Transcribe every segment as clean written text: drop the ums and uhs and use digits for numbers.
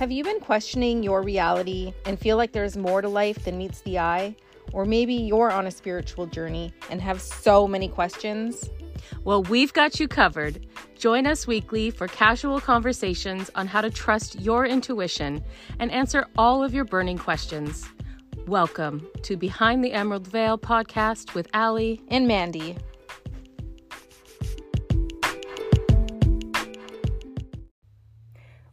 Have you been questioning your reality and feel like there's more to life than meets the eye? Or maybe you're on a spiritual journey and have so many questions? Well, we've got you covered. Join us weekly for casual conversations on how to trust your intuition and answer all of your burning questions. Welcome to Behind the Emerald Veil podcast with Allie and Mandy.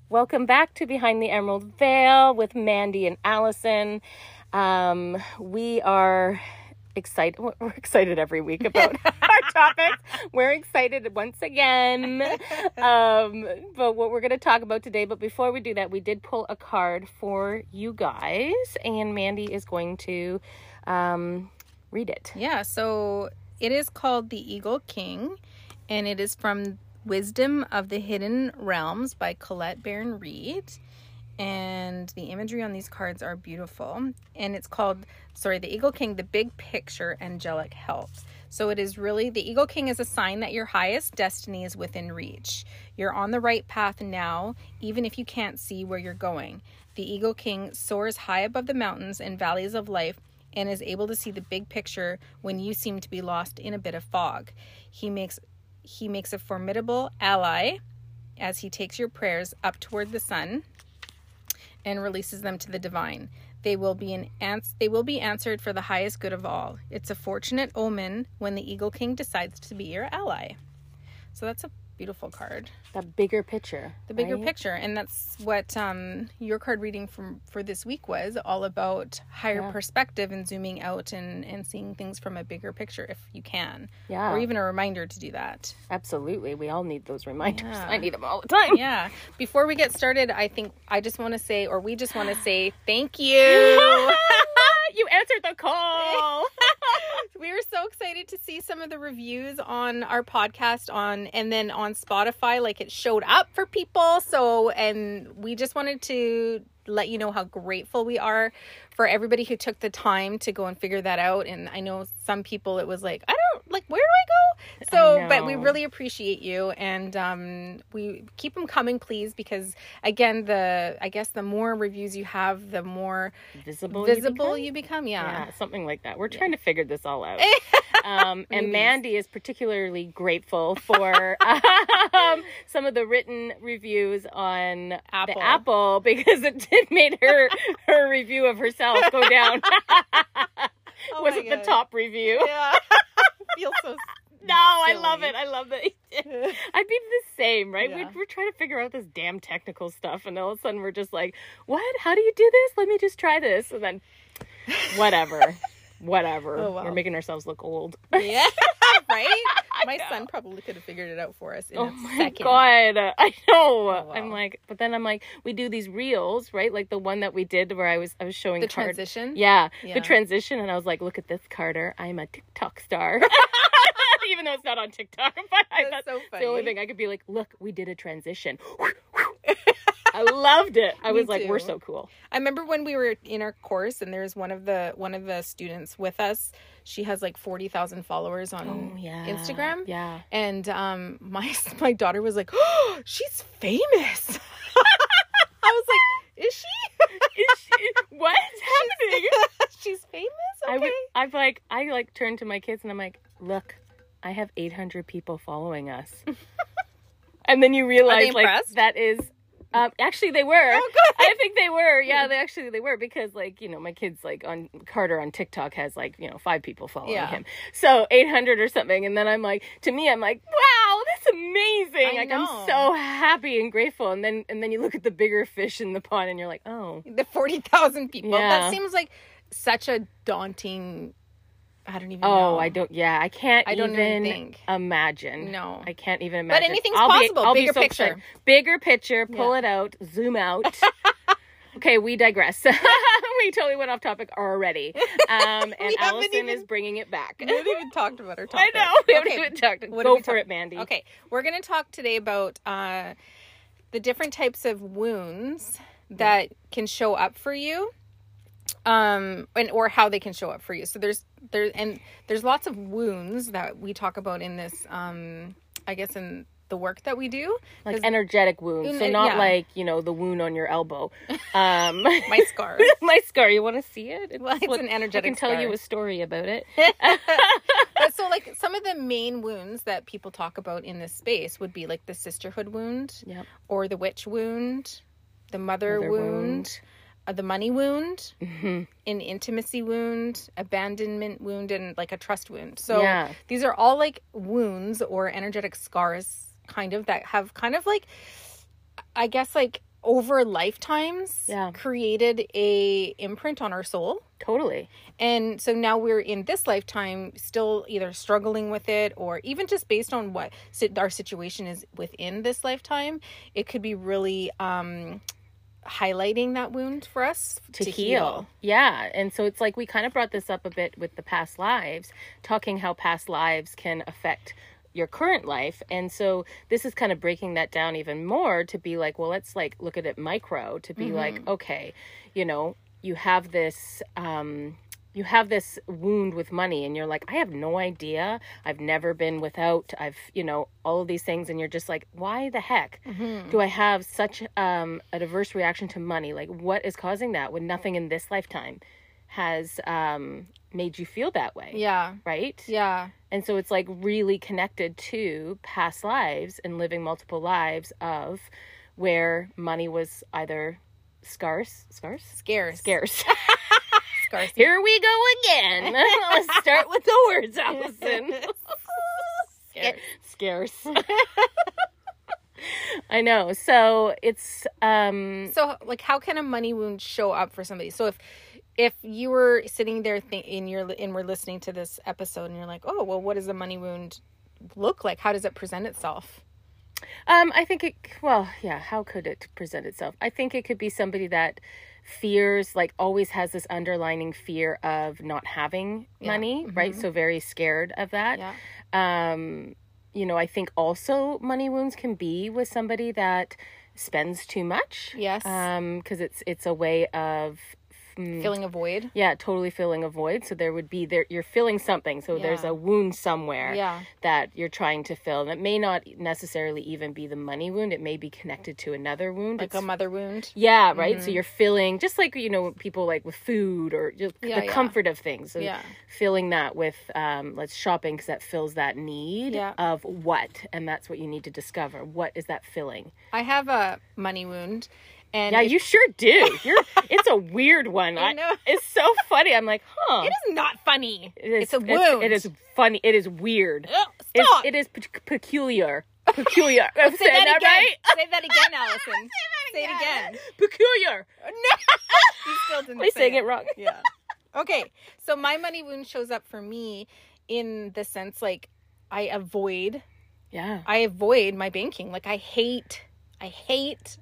Welcome back to Behind the Emerald Veil with Mandy and Allison. We are excited. We're excited every week about our topics. We're excited once again about what we're going to talk about today. But before we do that, we did pull a card for you guys, and Mandy is going to read it. Yeah, so it is called the Eagle King, and it is from Wisdom of the Hidden Realms by Colette Baron-Reid, and the imagery on these cards are beautiful, and it's called the Eagle King, the Big Picture Angelic Help. So it is really, the Eagle King is a sign that your highest destiny is within reach. You're on the right path now, even if you can't see where you're going. The Eagle King soars high above the mountains and valleys of life and is able to see the big picture when you seem to be lost in a bit of fog. He makes a formidable ally as he takes your prayers up toward the sun and releases them to the divine. They will be answered for the highest good of all. It's a fortunate omen when the Eagle King decides to be your ally. So that's a beautiful card. The bigger picture. The bigger picture. And that's what your card reading for this week was all about, higher perspective and zooming out and seeing things from a bigger picture if you can. Yeah. Or even a reminder to do that. Absolutely. We all need those reminders. Yeah. I need them all the time. Yeah. Before we get started, we just want to say thank you. You answered the call. We were so excited to see some of the reviews on our podcast and then on Spotify, it showed up for people. So, and we just wanted to let you know how grateful we are for everybody who took the time to go and figure that out. And I know some people, it was where do I go? So, but we really appreciate you. And we keep them coming, please, because again, the more reviews you have, the more visible you become. Yeah, something like that. We're trying to figure this all out. And Mandy is particularly grateful for some of the written reviews on Apple because it made her review of herself go down. Wasn't the top review. Yeah. Feels so silly. I love it. I'd be the same, right? Yeah. We're trying to figure out this damn technical stuff, and all of a sudden we're just like, what? How do you do this? Let me just try this. And then whatever. Oh, wow. We're making ourselves look old. Yeah. Right? My son probably could have figured it out for us in a second. Oh my God. I know. Oh, wow. But then we do these reels, right? Like the one that we did where I was showing the transition. Yeah. The transition. And I was like, look at this, Carter. I'm a TikTok star. Even though it's not on TikTok. But that's so funny. The only thing I could be like, look, we did a transition. I loved it. I was like, we're so cool. I remember when we were in our course and there's one of the students with us. She has 40,000 followers on Instagram. Yeah. And my daughter was like, oh, she's famous. I was like, is she? What's happening? She's famous? Okay. I turned to my kids and I'm like, look, I have 800 people following us. And then you realize that is... actually they were. Oh, good. I think they were. Yeah, they were because my kids on Carter on TikTok has 5 people following him. So 800 or something. And then I'm like, wow, that's amazing. I'm so happy and grateful. And then you look at the bigger fish in the pond and you're like, oh, the 40,000 people. Yeah. That seems like such a daunting, I don't even know. Oh, I don't. Yeah, I can't even imagine. No, I can't even imagine. But anything's possible. Bigger picture. Excited. Bigger picture. Pull it out. Zoom out. Okay, we digress. We totally went off topic already. And Allison is bringing it back. We haven't even talked about our topic. I know. Go for it, Mandy. Okay, we're going to talk today about the different types of wounds that can show up for you. Or how they can show up for you. So there's lots of wounds that we talk about in this, I guess in the work that we do. Like energetic wounds. So not like, you know, the wound on your elbow. My scar. My scar. You want to see it? It's, well, it's an energetic scar. I can tell you a story about it. But so, like, some of the main wounds that people talk about in this space would be, like, the sisterhood wound. Yep. Or the witch wound. The mother wound. The money wound, mm-hmm. an intimacy wound, abandonment wound, and like a trust wound. So these are all like wounds or energetic scars kind of that have kind of like, I guess like over lifetimes created a imprint on our soul. Totally. And so now we're in this lifetime still either struggling with it, or even just based on what our situation is within this lifetime, it could be really, highlighting that wound for us to heal. Yeah. And so it's like we kind of brought this up a bit with the past lives, talking how past lives can affect your current life. And so this is kind of breaking that down even more to be like, well, let's like look at it micro, to be mm-hmm. like, okay, you know, you have this wound with money, and you're like, I have no idea. I've never been without. I've, you know, all of these things. And you're just like, why the heck mm-hmm. do I have such a diverse reaction to money? Like, what is causing that when nothing in this lifetime has made you feel that way? Yeah. Right? Yeah. And so it's like really connected to past lives and living multiple lives of where money was either scarce. Scarcity. Here we go again. Let's start with the words, Allison. Scarce. I know. So it's so like, how can a money wound show up for somebody? So if you were sitting there and we're listening to this episode, and you're like, oh well, what does a money wound look like? How does it present itself? I think it. Well, yeah. How could it present itself? I think it could be somebody that fears, like always has this underlining fear of not having money, mm-hmm. right? So very scared of that. Yeah. You know, I think also money wounds can be with somebody that spends too much. Yes. Because it's a way of filling a void. Yeah, totally filling a void. So there would be you're filling something. So there's a wound somewhere that you're trying to fill. And it may not necessarily even be the money wound. It may be connected to another wound. Like a mother wound. Yeah, right. Mm-hmm. So you're filling, just like, you know, people like with food or just the comfort of things. So filling that with, shopping, because that fills that need of what. And that's what you need to discover. What is that filling? I have a money wound. And you sure do. It's a weird one. I know. It's so funny. I'm like, huh. It is not funny. It's a wound. It is funny. It is weird. Stop. It is peculiar. Peculiar. Well, say that again. Right? Say that again, Allison. Say it again. Peculiar. No. You still didn't say it. We're saying it wrong. Yeah. Okay. So my money wound shows up for me in the sense, like, I avoid my banking. Like, You hate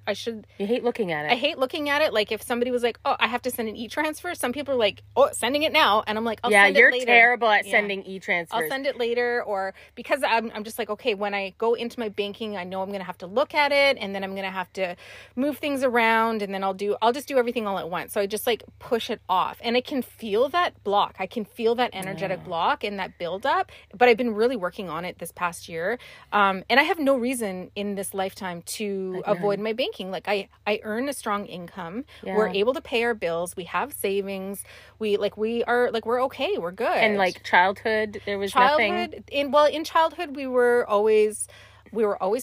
looking at it. I hate looking at it. Like, if somebody was like, oh, I have to send an e-transfer. Some people are like, oh, sending it now. And I'm like, I'll send it later. Yeah, you're terrible at sending e-transfers. I'll send it later. Or because I'm just like, okay, when I go into my banking, I know I'm going to have to look at it. And then I'm going to have to move things around. And then I'll just do everything all at once. So I just like push it off. And I can feel that block. I can feel that energetic block and that buildup. But I've been really working on it this past year. And I have no reason in this lifetime to avoid my banking. Like, I earn a strong income. Yeah. We're able to pay our bills. We have savings. We're okay. We're good. And like childhood, there was nothing. In childhood, we were always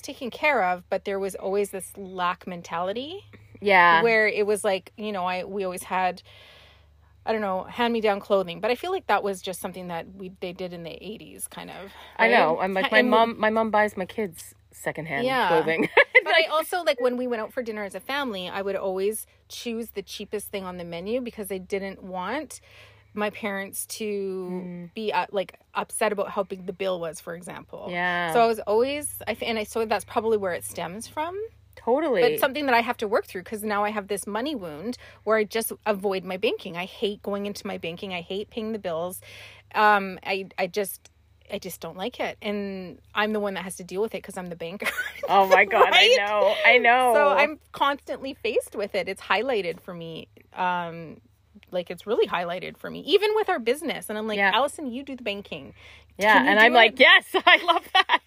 taken care of, but there was always this lack mentality. Yeah. Where it was like, you know, we always had, I don't know, hand-me-down clothing. But I feel like that was just something that they did in the 80s, kind of. Right? I know. I'm like, my mom buys my kids secondhand clothing. But I also, like, when we went out for dinner as a family, I would always choose the cheapest thing on the menu because I didn't want my parents to be upset about how big the bill was, for example. Yeah. So I was always, so that's probably where it stems from. Totally. But it's something that I have to work through, because now I have this money wound where I just avoid my banking. I hate going into my banking. I hate paying the bills. I just don't like it. And I'm the one that has to deal with it because I'm the banker. Oh my God. Right? I know. So I'm constantly faced with it. It's highlighted for me. It's really highlighted for me, even with our business. And I'm like, Allison, you do the banking. Yeah. And I'm like, yes, I love that.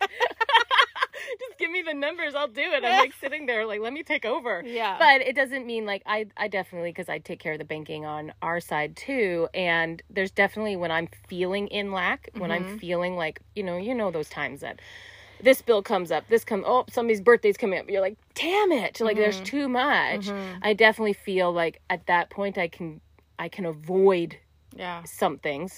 just give me the numbers, I'll do it. I'm like sitting there like, let me take over. Yeah. But it doesn't mean like, I definitely, because I take care of the banking on our side too. And there's definitely when I'm feeling in lack, when I'm feeling like, you know, those times that this bill comes up, oh, somebody's birthday's coming up. You're like, damn it. Like there's too much. I definitely feel like at that point I can avoid something,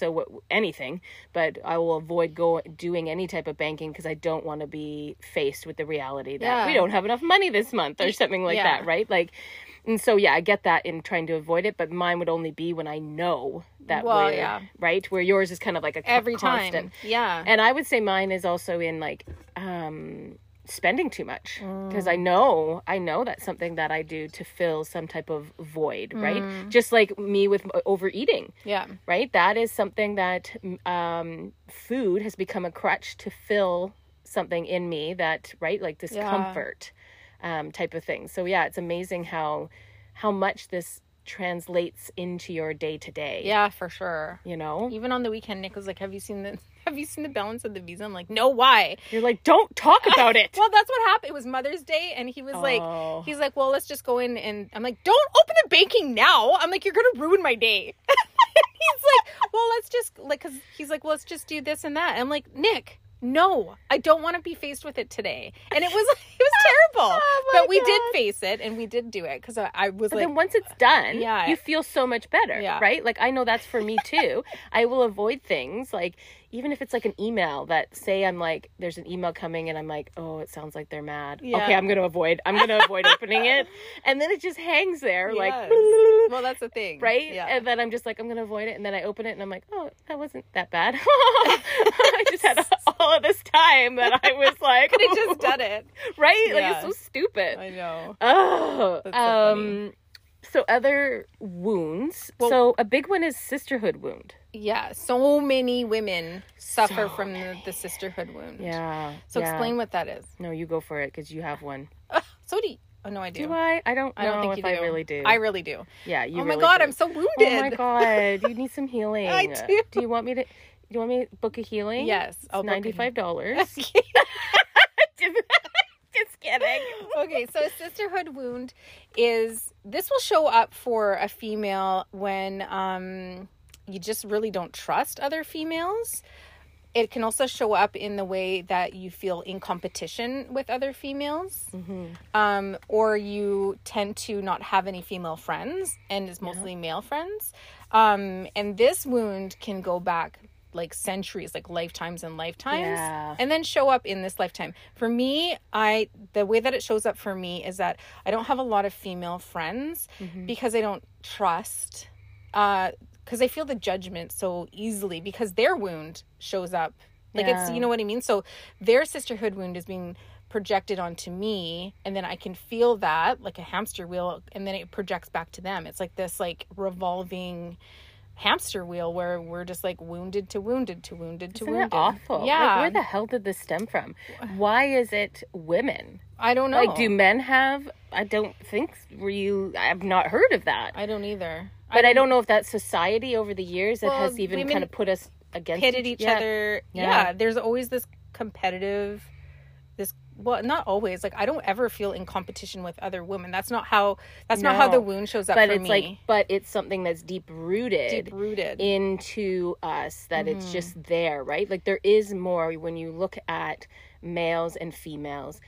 anything, but I will avoid doing any type of banking because I don't want to be faced with the reality that we don't have enough money this month or something like that, right? Like, and so I get that in trying to avoid it, but mine would only be when I know that right? Where your's is kind of like a every constant. And I would say mine is also in like spending too much because I know that's something that I do to fill some type of void, right? Just like me with overeating, right? That is something that food has become a crutch to fill something in me that, right? Like discomfort type of thing. So it's amazing how much this translates into your day to day. Yeah, for sure. You know, even on the weekend, Nick was like, "Have you seen the balance of the Visa?" I'm like, "No, why?" You're like, "Don't talk about it." Well, that's what happened. It was Mother's Day, and he was like, "He's like, well, let's just go in," and I'm like, "Don't open the banking now." I'm like, "You're gonna ruin my day." He's like, "Well, let's just like," because he's like, "Well, let's just do this and that." I'm like, "Nick, no, I don't want to be faced with it today." And it was terrible. Oh, but we did face it and we did do it because I was then once it's done, you feel so much better, right? Like, I know that's for me too. I will avoid things like, even if it's like an email that say I'm like, there's an email coming and I'm like, oh, it sounds like they're mad. Yeah. Okay, I'm going to avoid opening it. And then it just hangs there like. Well, that's the thing. Right? Yeah. And then I'm just like, I'm going to avoid it. And then I open it and I'm like, oh, that wasn't that bad. I just had all of this time that I was like. Could have just done it. Right? Yeah. Like, it's so stupid. I know. Oh. That's so funny. So other wounds. Well, so a big one is sisterhood wound. Yeah. So many women suffer from the sisterhood wound. Yeah. So explain what that is. No, you go for it because you have one. So do you. Oh, no, I do. Do I? I don't know if I do. I really do. Yeah, you really do. Oh, my God. I'm so wounded. Oh, my God. You need some healing. I do. Do you want me to book a healing? Yes. I'll book $95. Just kidding. Okay, so a sisterhood wound is, this will show up for a female when you just really don't trust other females. It can also show up in the way that you feel in competition with other females, or you tend to not have any female friends and it's mostly male friends. And this wound can go back like centuries, like lifetimes and lifetimes, and then show up in this lifetime. For me, the way that it shows up for me is that I don't have a lot of female friends because I don't trust, because I feel the judgment so easily because their wound shows up. Like it's, you know what I mean? So their sisterhood wound is being projected onto me, and then I can feel that like a hamster wheel, and then it projects back to them. It's like this like revolving hamster wheel where we're just like wounded to wounded. Awful. Like, where the hell did this stem from? Why is it women? I don't know. Like, do men have? I don't think. I've not heard of that. I don't either. But I don't know if that's society over the years that has even kind of put us against each other. Yeah, there's always this competitive. Well, not always. Like, I don't ever feel in competition with other women. That's not how the wound shows up for me. But it's something that's deep rooted into us, that it's just there, right? Like, there is more when you look at males and females,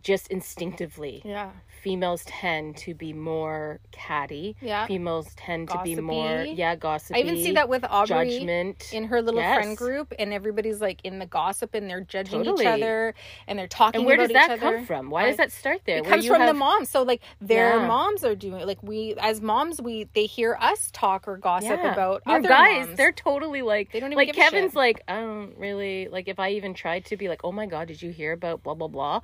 just instinctively. Yeah. Females tend to be more catty. Yeah. Females tend to be more, gossipy. I even see that with Aubrey judgment. In her little friend group, and everybody's like in the gossip and they're judging each other and they're talking about each other. And where does that come from? Why does that start there? It comes from the moms. So like their moms are doing, like we, as moms, they hear us talk or gossip about other guys. Moms. They're totally like, they don't even like give Kevin's a shit. Like, I don't really, like if I even tried to be like, oh my God, did you hear about blah, blah, blah?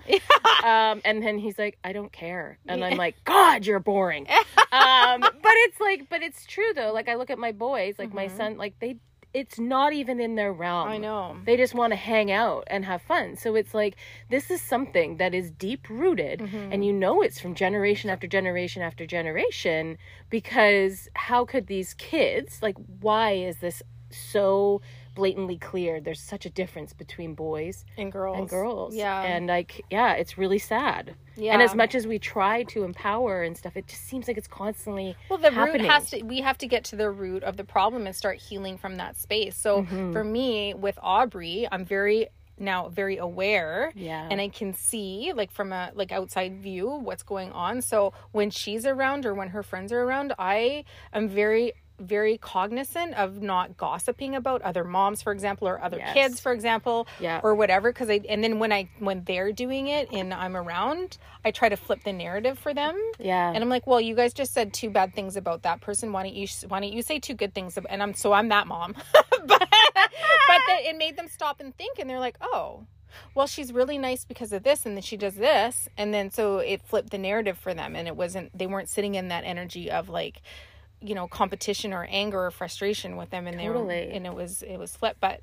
And then he's like, I don't care. And I'm like, God, you're boring. But it's like, but it's true though. Like I look at my boys, like my son, like it's not even in their realm. I know. They just want to hang out and have fun. So it's like, this is something that is deep rooted and you know, it's from generation after generation after generation, because how could these kids, like, why is this so blatantly clear there's such a difference between boys and girls. Yeah. And like, yeah, it's really sad. Yeah. And as much as we try to empower and stuff, it just seems like it's constantly happening. Root has to, we have to get to the root of the problem and start healing from that space. So for me with Aubrey, I'm very aware, and I can see like from a outside view what's going on. So when she's around or when her friends are around, I am very, very cognizant of not gossiping about other moms, for example, or other kids, for example, or whatever. Because when they're doing it and I'm around, I try to flip the narrative for them. Yeah. And I'm like, well, you guys just said two bad things about that person. Why don't you say two good things? And I'm that mom. but it made them stop and think, and they're like, oh, well, she's really nice because of this, and then she does this, and then so it flipped the narrative for them, and they weren't sitting in that energy of like, you know, competition or anger or frustration with them, and it was flipped. But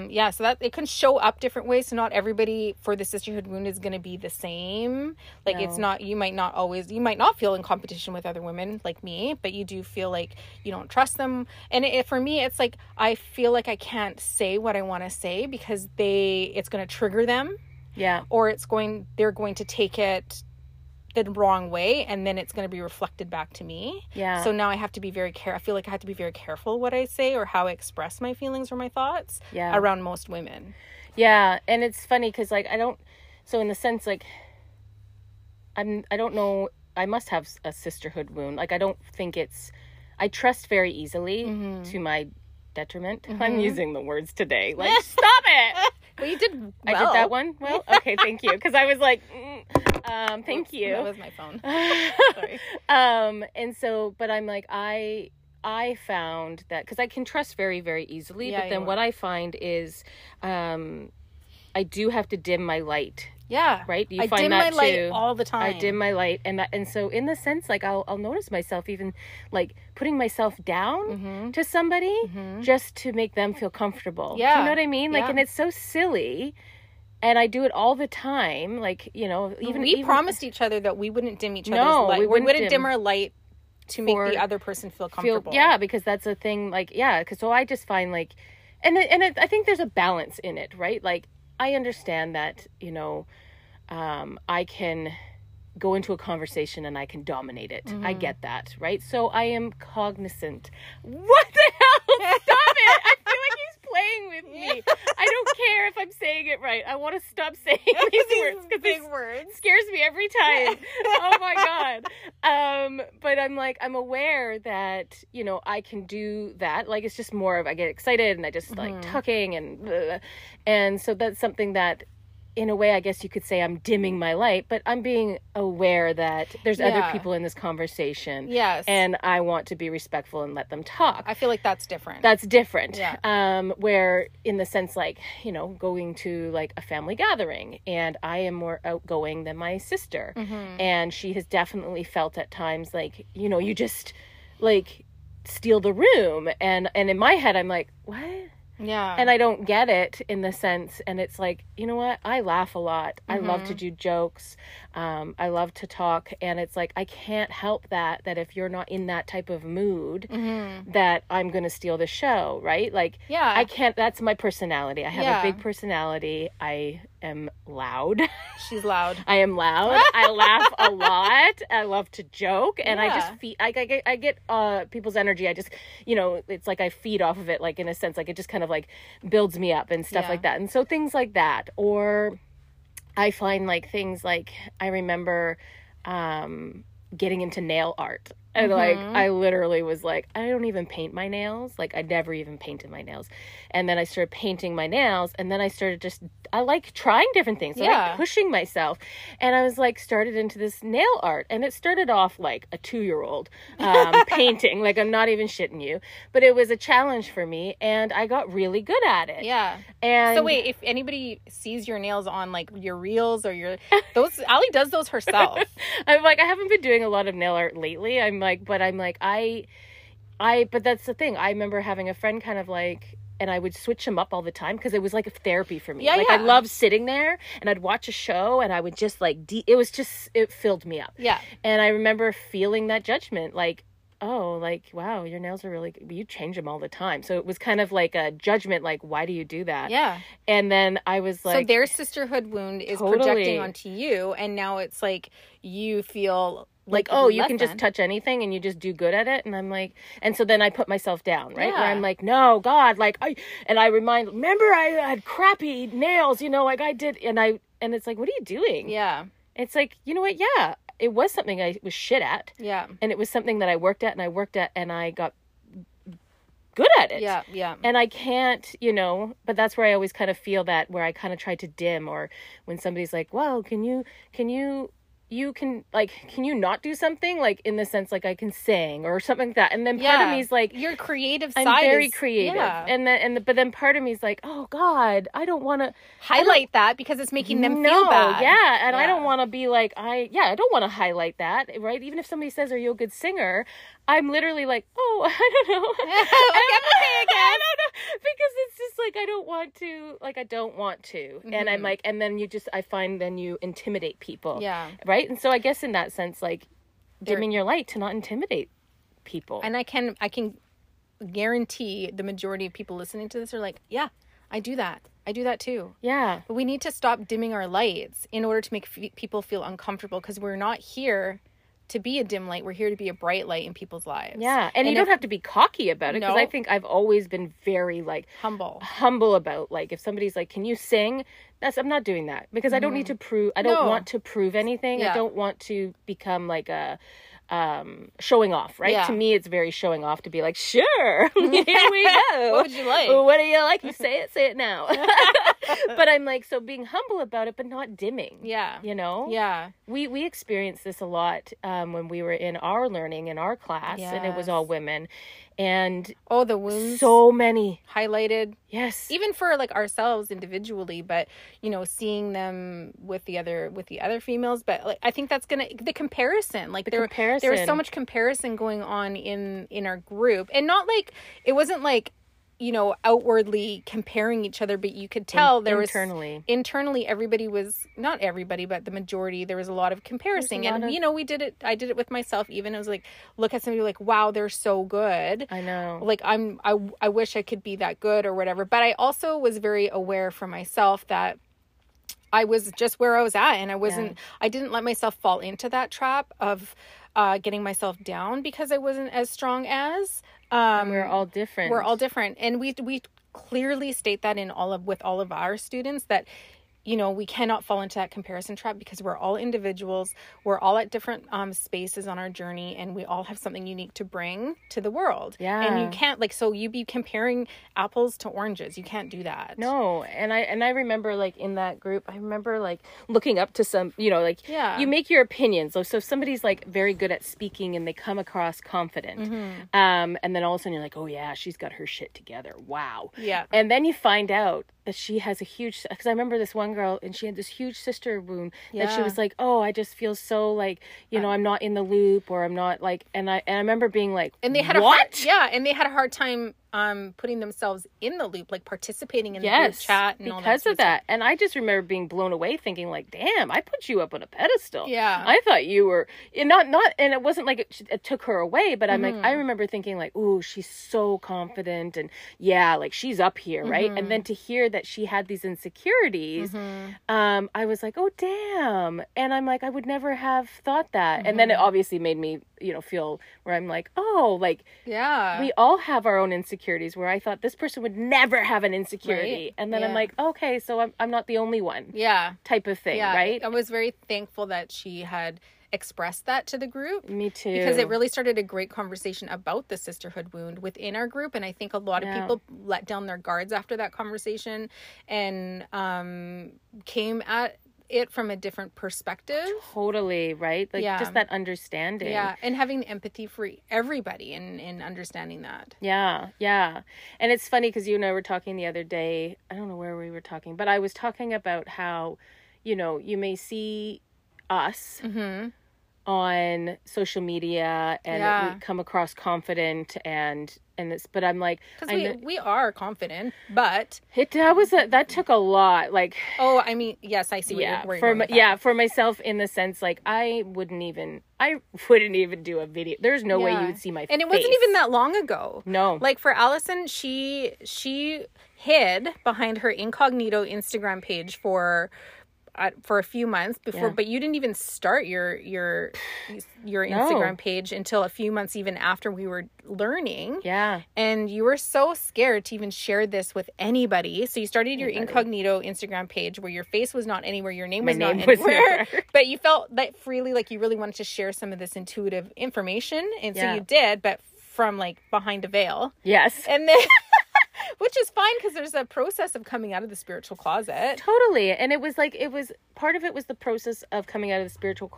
so that it can show up different ways. So not everybody for the sisterhood wound is going to be the same. Like it's not, you might not feel in competition with other women like me, but you do feel like you don't trust them. And for me, it's like I feel like I can't say what I want to say because it's going to trigger them. Yeah, or they're going to take it the wrong way, and then it's going to be reflected back to me. Yeah. So now I have to be very careful. I feel like I have to be very careful what I say or how I express my feelings or my thoughts around most women. Yeah, and it's funny because like I don't know. I must have a sisterhood wound. Like I don't think I trust very easily to my detriment. Mm-hmm. I'm using the words today. Like stop it. Well, you did well. I did that one? Well, okay, thank you. Because I was like, thank you. That was my phone. Sorry. And so, but I'm like, I found that, because I can trust very, very easily, but then what I find is I do have to dim my light. Yeah. Right? I find dim that my light too, all the time. I dim my light. And so in the sense, like, I'll notice myself even, like, putting myself down to somebody just to make them feel comfortable. Yeah. Do you know what I mean? Like, and it's so silly. And I do it all the time. Like, you know, even we promised each other that we wouldn't dim each other's light. We wouldn't dim our light to make the other person feel comfortable. Because that's a thing. Like, so I just find, like, I think there's a balance in it, right? Like, I understand that, you know, I can go into a conversation and I can dominate it. I get that, right? So I am cognizant. What the hell? Stop it! I feel like he's playing with me. I don't care if I'm saying it right. I want to stop saying these words because big words scares me every time. Oh my god! But I'm like, I'm aware that, you know, I can do that. Like, it's just more of I get excited and I just like talking and so that's something that, in a way, I guess you could say I'm dimming my light, but I'm being aware that there's other people in this conversation. Yes. And I want to be respectful and let them talk. I feel like that's different. Yeah. Where in the sense, like, you know, going to like a family gathering, and I am more outgoing than my sister. And she has definitely felt at times like, you know, you just like steal the room. And in my head, I'm like, what? Yeah. And I don't get it in the sense, and it's like, you know what? I laugh a lot. I love to do jokes. I love to talk, and it's like I can't help that if you're not in that type of mood that I'm going to steal the show, right? Like I can't, that's my personality. I have a big personality. I am loud. She's loud. I am loud. I laugh a lot. I love to joke, and I just feel like I get people's energy. I just, you know, it's like I feed off of it, like in a sense, like it just kind of like builds me up and stuff like that. And so things like that, or I find like things like I remember getting into nail art. And like, I literally was like, I don't even paint my nails. Like, I never even painted my nails. And then I started painting my nails. And then I started I like trying different things. I like pushing myself. And I was like, started into this nail art. And it started off like a 2-year-old painting. Like, I'm not even shitting you. But it was a challenge for me. And I got really good at it. Yeah. And so wait, if anybody sees your nails on like your reels or those, Ali does those herself. I'm like, I haven't been doing a lot of nail art lately. But that's the thing. I remember having a friend kind of like, and I would switch them up all the time because it was like a therapy for me. Yeah, like I loved sitting there and I'd watch a show and I would just like, it filled me up. Yeah. And I remember feeling that judgment. Like, oh, like, wow, your nails are really good. You change them all the time. So it was kind of like a judgment, like, why do you do that? Yeah. And then I was like... So their sisterhood wound is totally projecting onto you, and now it's like you feel... Like, oh, you can just touch anything and you just do good at it. And I'm like, and so then I put myself down, right? Yeah. Where I'm like, no, God, like, remember I had crappy nails, you know, like I did. And it's like, what are you doing? Yeah. It's like, you know what? Yeah. It was something I was shit at. Yeah. And it was something that I worked at and I got good at it. Yeah. Yeah. And I can't, you know, but that's where I always kind of feel that where I kind of try to dim, or when somebody's like, well, can you not do something, like, in the sense, like, I can sing or something like that. And then part of me's like... Your creative side I'm very creative. Yeah. But then part of me's like, oh, God, I don't want to... Highlight that because it's making them feel bad. Yeah, and I don't want to be like, I don't want to highlight that, right? Even if somebody says, are you a good singer? I'm literally like, oh, I don't know. I don't know. Because it's just like, I don't want to. Mm-hmm. And I'm like, and then I find you intimidate people. Yeah. Right? And so I guess in that sense, like, dimming your light to not intimidate people. And I can guarantee the majority of people listening to this are like, yeah, I do that. I do that too. Yeah. But we need to stop dimming our lights in order to make people feel uncomfortable, because we're not here to be a dim light. We're here to be a bright light in people's lives. Yeah. And you don't have to be cocky about it, because I think I've always been very, like, humble about, like, if somebody's like, can you sing? I'm not doing that, because I don't need to prove, I don't want to prove anything. Yeah. I don't want to become like a showing off, right? Yeah. To me, it's very showing off to be like, sure, here we go. What would you like? What do you like? You say it now. But I'm like, so being humble about it, but not dimming. Yeah. You know? Yeah. We experienced this a lot when we were in our learning, in our class, yes. And it was all women. And oh, the wounds, so many highlighted. Yes, even for like ourselves individually, but you know, seeing them with the other females. But like, I think that's there was so much comparison going on in our group, and not like it wasn't like, you know, outwardly comparing each other, but you could tell internally everybody was, not everybody, but the majority, there was a lot of comparison. You know, I did it with myself even. I was like, look at somebody like, wow, they're so good. I know. Like, I wish I could be that good or whatever. But I also was very aware for myself that I was just where I was at, and I didn't let myself fall into that trap of getting myself down because I wasn't as strong as... we're all different. We're all different. And we clearly state that with all of our students that, you know, we cannot fall into that comparison trap because we're all individuals. We're all at different spaces on our journey, and we all have something unique to bring to the world. Yeah. And you can't, like, so you be comparing apples to oranges. You can't do that. No. And I remember, like, in that group, like looking up to some, you know, like, yeah. You make your opinions. So if somebody's like very good at speaking and they come across confident, mm-hmm. And then all of a sudden you're like, oh yeah, she's got her shit together. Wow. Yeah. And then you find out that she has a huge, because I remember this one girl and she had this huge sister wound, yeah. That she was like, oh, I just feel so like, you know, I'm not in the loop, or I'm not like, and I remember being like, and they had a hard time putting themselves in the loop, like participating in the group chat and all that. Because of that. And I just remember being blown away, thinking like, damn, I put you up on a pedestal. Yeah. I thought you were and it wasn't like it took her away, but I'm like, I remember thinking like, ooh, she's so confident, and yeah, like she's up here, right? Mm-hmm. And then to hear that she had these insecurities, mm-hmm. I was like, oh damn. And I'm like, I would never have thought that. Mm-hmm. And then it obviously made me, you know, feel where I'm like, oh, like, yeah, we all have our own insecurities, where I thought this person would never have an insecurity, right? And then I'm like, okay, so I'm not the only one, yeah, type of thing, yeah. Right. I was very thankful that she had expressed that to the group. Me too. Because it really started a great conversation about the sisterhood wound within our group, and I think a lot of people let down their guards after that conversation and came at it from a different perspective. Totally, right? Like, just that understanding. Yeah, and having empathy for everybody and understanding that. Yeah, yeah. And it's funny because you and I were talking the other day, I don't know where we were talking, but I was talking about how, you know, you may see us on social media, and we come across confident and it's, but I'm like, because we are confident, but that took a lot. Like, oh, I mean, yes, I see what you're worried about. For myself, in the sense, like, I wouldn't even do a video. There's no way you would see my face. And it wasn't even that long ago. No. Like, for Allison, she hid behind her incognito Instagram page for a few months before, but you didn't even start your Instagram page until a few months even after we were learning. Yeah. And you were so scared to even share this with anybody. So you started your incognito Instagram page where your face was not anywhere, your name was not anywhere. But you felt that freely, like you really wanted to share some of this intuitive information. And so you did, but from like behind a veil. Yes. And then... Which is fine, because there's a process of coming out of the spiritual closet. Totally. And it was like, part of it was the process of coming out of the spiritual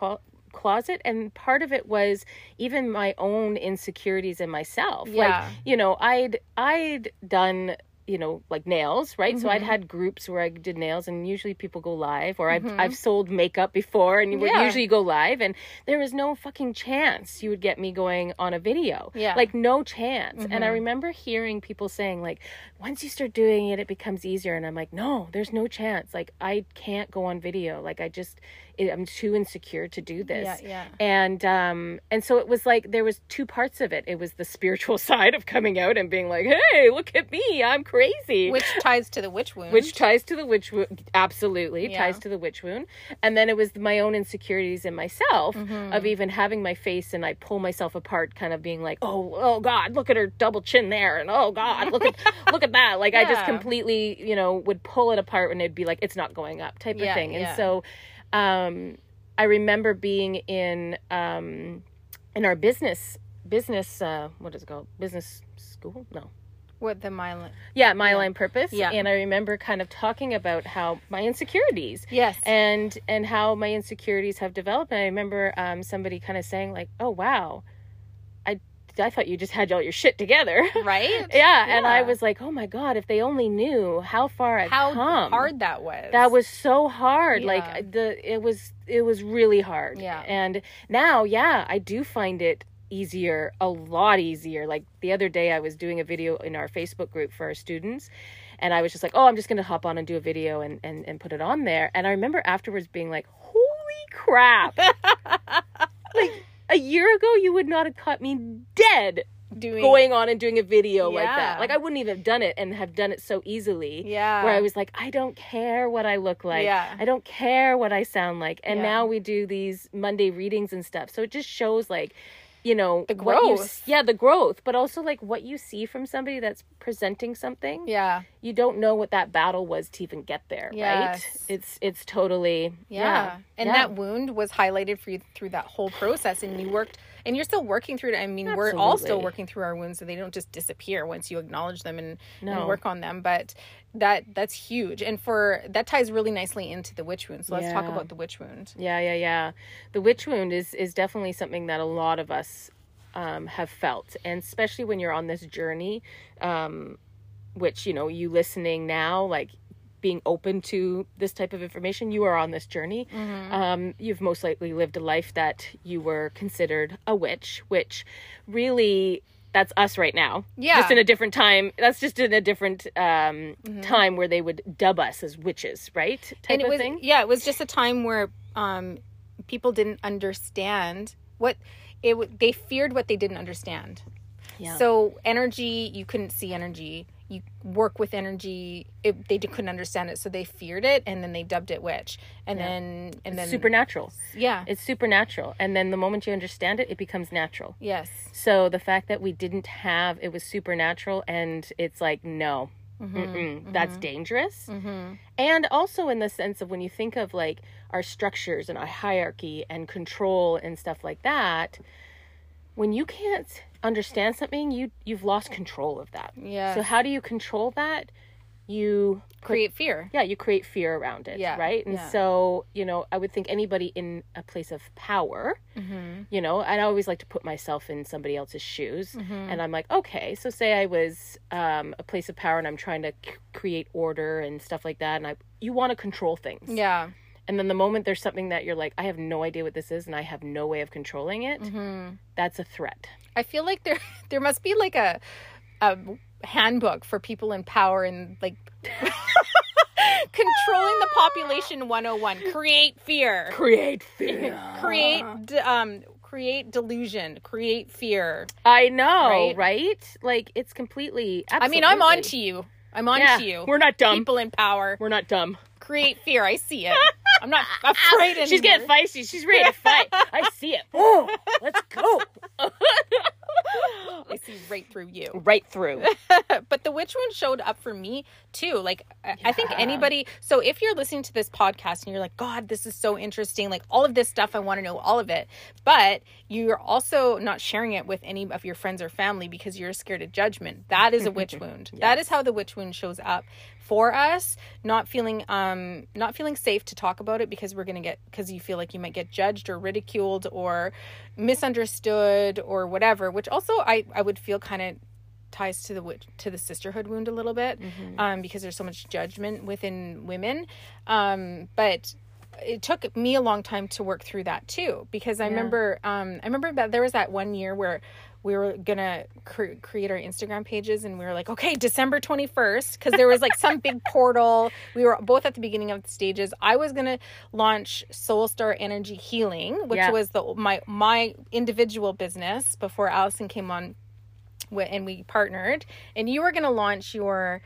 closet. And part of it was even my own insecurities in myself. Yeah. Like, you know, I'd done, you know, like nails, right? Mm-hmm. So I'd had groups where I did nails, and usually people go live, or I've sold makeup before, and you would usually go live, and there was no fucking chance you would get me going on a video. Yeah. Like, no chance. Mm-hmm. And I remember hearing people saying, like, once you start doing it, it becomes easier. And I'm like, no, there's no chance. Like, I can't go on video. Like, I'm too insecure to do this. Yeah. And so it was like, there was two parts of it. It was the spiritual side of coming out and being like, hey, look at me, I'm crazy. Which ties to the witch wound. Absolutely. Yeah. Ties to the witch wound. And then it was my own insecurities in myself, mm-hmm. of even having my face, and I pull myself apart, kind of being like, oh God, look at her double chin there. And oh God, look at that. Like, I just completely, you know, would pull it apart, and it'd be like, it's not going up type of thing. And so, I remember being in our business, what is it called? Business school? No. What, the Myline? Yeah, Myline Purpose. Yeah. And I remember kind of talking about how my insecurities. Yes. And how my insecurities have developed. And I remember somebody kind of saying, like, oh, wow, I thought you just had all your shit together. Right? Yeah. And I was like, oh my God, if they only knew how far I've come. How hard that was. That was so hard. Yeah. Like, it was really hard. Yeah. And now, I do find it easier, a lot easier. Like, the other day I was doing a video in our Facebook group for our students, and I was just like, oh, I'm just gonna hop on and do a video and put it on there. And I remember afterwards being like, holy crap, like a year ago you would not have caught me dead going on and doing a video like that. Like, I wouldn't even have done it, and have done it so easily. Yeah. Where I was like, I don't care what I look like. Yeah. I don't care what I sound like. And now we do these Monday readings and stuff. So it just shows, like, you know, the growth. The growth, but also like what you see from somebody that's presenting something. Yeah. You don't know what that battle was to even get there, right? It's totally that wound was highlighted for you through that whole process, and you worked, and you're still working through it. I mean, absolutely. We're all still working through our wounds, so they don't just disappear once you acknowledge them and work on them, but that's huge. And that ties really nicely into the witch wound. So let's talk about the witch wound. Yeah. The witch wound is definitely something that a lot of us have felt, and especially when you're on this journey, which, you know, you listening now, like, being open to this type of information, you are on this journey. Mm-hmm. You've most likely lived a life that you were considered a witch, which really, that's us right now. Yeah. Just in a different time. That's just in a different time where they would dub us as witches, right? Type of thing. Yeah, it was just a time where people didn't understand they feared what they didn't understand. Yeah. So energy, you couldn't see energy. You work with energy, they couldn't understand it, so they feared it, and then they dubbed it witch. And then supernatural. Yeah. It's supernatural. And then the moment you understand it, it becomes natural. Yes. So the fact that we didn't have, it was supernatural, and it's like, no, that's dangerous. Mm-hmm. And also in the sense of when you think of like our structures and our hierarchy and control and stuff like that, when you can't understand something, you've lost control of that. Yeah. So how do you control that? You create fear. Yeah, you create fear around it, right? And so, you know, I would think anybody in a place of power, you know, I'd always like to put myself in somebody else's shoes. Mm-hmm. And I'm like, okay, so say I was a place of power, and I'm trying to create order and stuff like that, and you want to control things. Yeah. And then the moment there's something that you're like, I have no idea what this is and I have no way of controlling it, mm-hmm. that's a threat. I feel like there must be like a handbook for people in power and like controlling the population 101. Create fear. Create fear. Create delusion, create fear. I know, right? Like, it's completely... Absolutely. I mean, I'm on to you. I'm on to you. We're not dumb. People in power. We're not dumb. Create fear. I see it. I'm not afraid anymore. She's getting feisty. She's ready to fight. I see it. Oh, let's go. I see right through you. Right through. But the witch one showed up for me, too. Like, yeah. I think anybody... So if you're listening to this podcast and you're like, God, this is so interesting. Like, all of this stuff, I want to know all of it. But you're also not sharing it with any of your friends or family because you're scared of judgment. That is a witch wound. Yes. That is how the witch wound shows up for us. Not feeling safe to talk about it because we're going to get... Because you feel like you might get judged or ridiculed or misunderstood or whatever. Which also, I would feel kind of ties to the sisterhood wound a little bit, mm-hmm. Because there's so much judgment within women. But it took me a long time to work through that too, because I remember that there was that one year where we were gonna create our Instagram pages, and we were like, okay, December 21st, because there was like some big portal. We were both at the beginning of the stages. I was gonna launch Soul Star Energy Healing, which was my individual business before Allison came on, and we partnered. And you were gonna launch your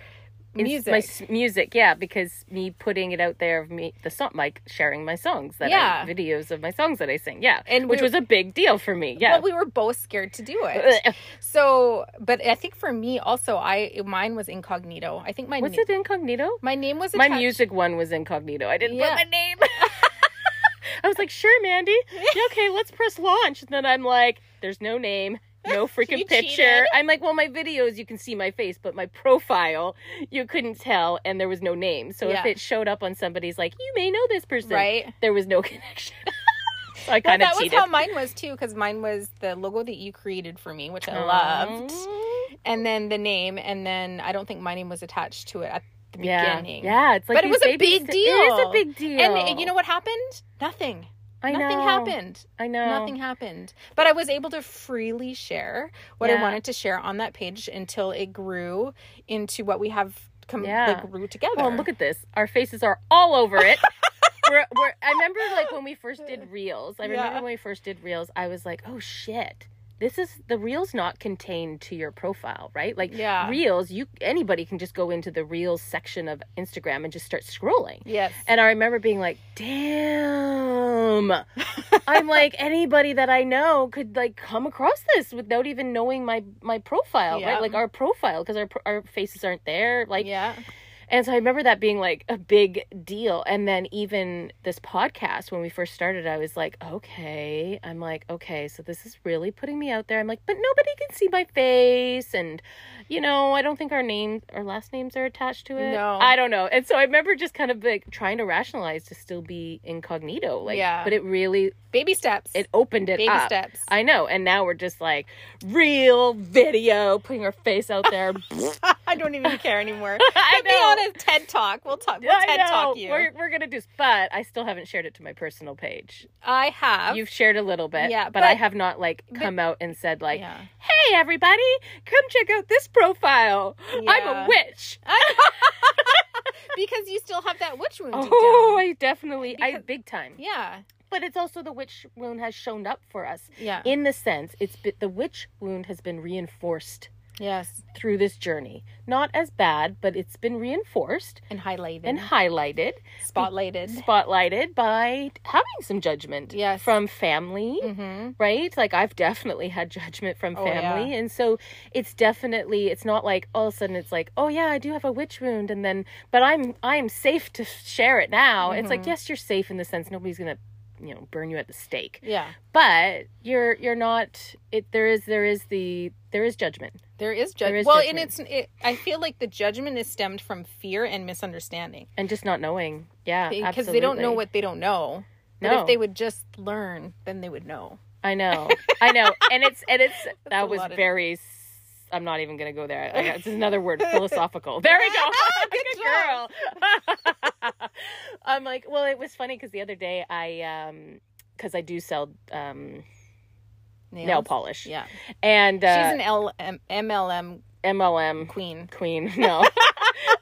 music, because me putting it out there of me the song, like sharing my songs that videos of my songs that I sing, and which was a big deal for me. Well, we were both scared to do it. So, but I think for me also, mine was incognito. I think was it incognito? My name was attached. My music one was incognito. I didn't put my name. I was like, sure, Mandy, okay, let's press launch. And then I'm like, there's no name. No freaking picture. Cheated. I'm like, well, my videos, you can see my face, but my profile, you couldn't tell, and there was no name. So if it showed up on somebody's like, you may know this person, there was no connection. So I kind of cheated. That was how mine was, too, because mine was the logo that you created for me, which I loved, and then the name, and then I don't think my name was attached to it at the beginning. Yeah, it's like, but it was a big deal. It is a big deal. And you know what happened? Nothing. Nothing happened. But I was able to freely share what I wanted to share on that page until it grew into what we have grew together. Well, look at this. Our faces are all over it. I remember like when we first did Reels. I was like, oh shit. This is the Reels not contained to your profile, right? Like Reels, anybody can just go into the Reels section of Instagram and just start scrolling. Yes. And I remember being like, damn. I'm like, anybody that I know could like come across this without even knowing my profile, right? Like our profile, because our faces aren't there. Like, and so I remember that being like a big deal. And then even this podcast, when we first started, I was like, okay. I'm like, okay, so this is really putting me out there. I'm like, but nobody can see my face. And, you know, I don't think our last names are attached to it. No. I don't know. And so I remember just kind of like trying to rationalize to still be incognito. Like, but it really... Baby steps. It opened it up. Baby steps. I know. And now we're just like, real video, putting our face out there. I don't even care anymore. I know. Be honest. A TED Talk. We'll TED Talk you. We're gonna do, but I still haven't shared it to my personal page. I have. You've shared a little bit, but I have not like come out and said like, "Hey, everybody, come check out this profile. I'm a witch." Because you still have that witch wound. Oh, I definitely, I big time. Yeah. But it's also the witch wound has shown up for us. Yeah. In the sense, the witch wound has been reinforced. Yes. Through this journey. Not as bad, but it's been reinforced. And highlighted. Spotlighted by having some judgment. Yes. From family, mm-hmm. right? Like, I've definitely had judgment from family. Yeah. And so it's definitely, it's not like all of a sudden it's like, oh yeah, I do have a witch wound. And then, but I'm safe to share it now. Mm-hmm. It's like, yes, you're safe in the sense nobody's going to, you know, burn you at the stake. Yeah. But you're not, there is judgment. Well, judgment. And I feel like the judgment is stemmed from fear and misunderstanding. And just not knowing. Yeah, because they don't know what they don't know. No. But if they would just learn, then they would know. I know. And it's, that was very I'm not even going to go there. It's another word, philosophical. There we go. Good girl. I'm like, well, it was funny because the other day I, because I do sell nail polish. Yeah. And she's an MLM queen. No.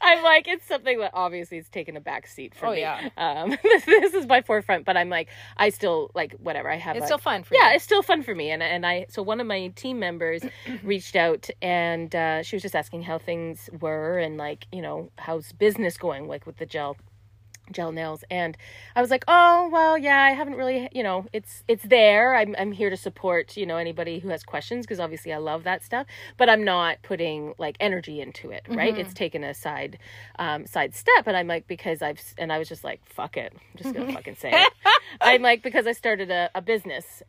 I'm like, it's something that obviously it's taken a back seat for me. Yeah. This is my forefront, but I'm like, I still like whatever I have. It's still fun for you. Yeah, it's still fun for me. And so one of my team members reached out and she was just asking how things were and like, you know, how's business going like with the gel nails. And I was like, oh, well, yeah, I haven't really, you know, it's there. I'm here to support, you know, anybody who has questions because obviously I love that stuff, but I'm not putting like energy into it. Right. Mm-hmm. It's taken a side step. And I'm like, I was just like, fuck it. I'm just going to fucking say it. I'm like, because I started a business,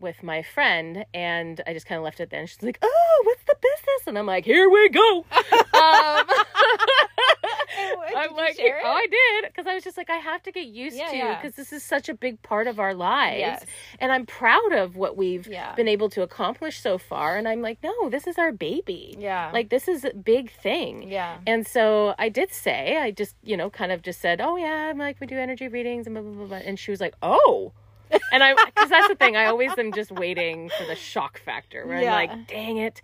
with my friend and I just kind of left it there and she's like, oh, what's the business? And I'm like, here we go. I'm like, oh, I did. Because I was just like, I have to get used to, because this is such a big part of our lives. Yes. And I'm proud of what we've been able to accomplish so far. And I'm like, no, this is our baby. Yeah. Like, this is a big thing. Yeah. And so I did say, I just, you know, kind of just said, oh, yeah, I'm like, we do energy readings and blah, blah, blah, blah. And she was like, oh. And I, because that's the thing, I always am just waiting for the shock factor where I'm like, dang it.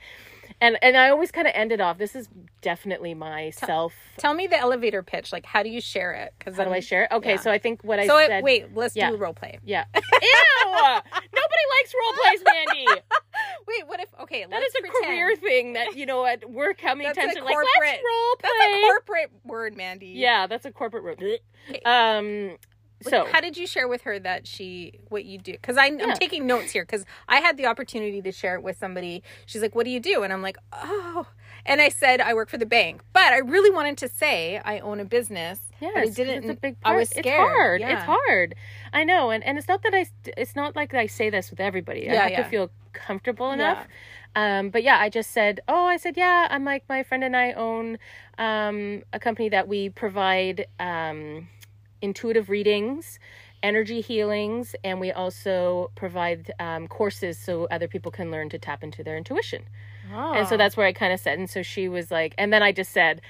And I always kind of ended off, this is definitely myself. Tell me the elevator pitch. Like, how do you share it? How do I share it? Okay, so I think what I said... wait, let's do role play. Yeah. Ew! Nobody likes role plays, Mandy. Wait, what if... Okay, let's pretend. Career thing that, you know, at work, how many times you're like, let's role play. That's a corporate word, Mandy. Yeah, that's a corporate word. Okay. So how did you share with her that what you do? Because I'm taking notes here because I had the opportunity to share it with somebody. She's like, what do you do? And I'm like, oh. And I said, I work for the bank. But I really wanted to say I own a business. Yes, but I didn't. It's a big part. I was scared. It's hard. Yeah. It's hard. I know. And it's not that it's not like I say this with everybody. I have to feel comfortable enough. Yeah. But yeah, I just said, I'm like, my friend and I own a company that we provide... intuitive readings, energy healings, and we also provide courses so other people can learn to tap into their intuition. Oh. And so that's where I kind of said, and so she was like, and then I just said,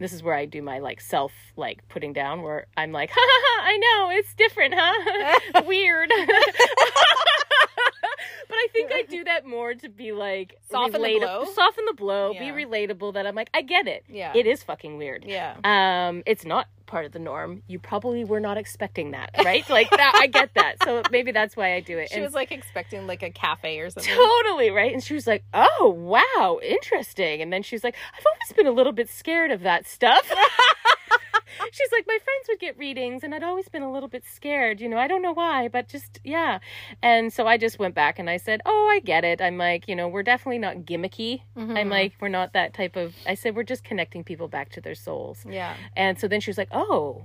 this is where I do my like self like putting down where I'm like, ha ha, I know, it's different, huh? Weird. But I think I do that more to be like soften the blow, be relatable, that I'm like, I get it. Yeah. It is fucking weird. Yeah. It's not part of the norm. You probably were not expecting that, right? Like that, I get that. So maybe that's why I do it. She was like expecting like a cafe or something. Totally, right? And she was like, oh, wow, interesting. And then she was like, I've always been a little bit scared of that stuff. She's like, my friends would get readings and I'd always been a little bit scared, you know, I don't know why, but just, yeah. And so I just went back and I said, oh, I get it. I'm like, you know, we're definitely not gimmicky. Mm-hmm. I'm like, we're not that type of, I said, we're just connecting people back to their souls. Yeah. And so then she was like, oh,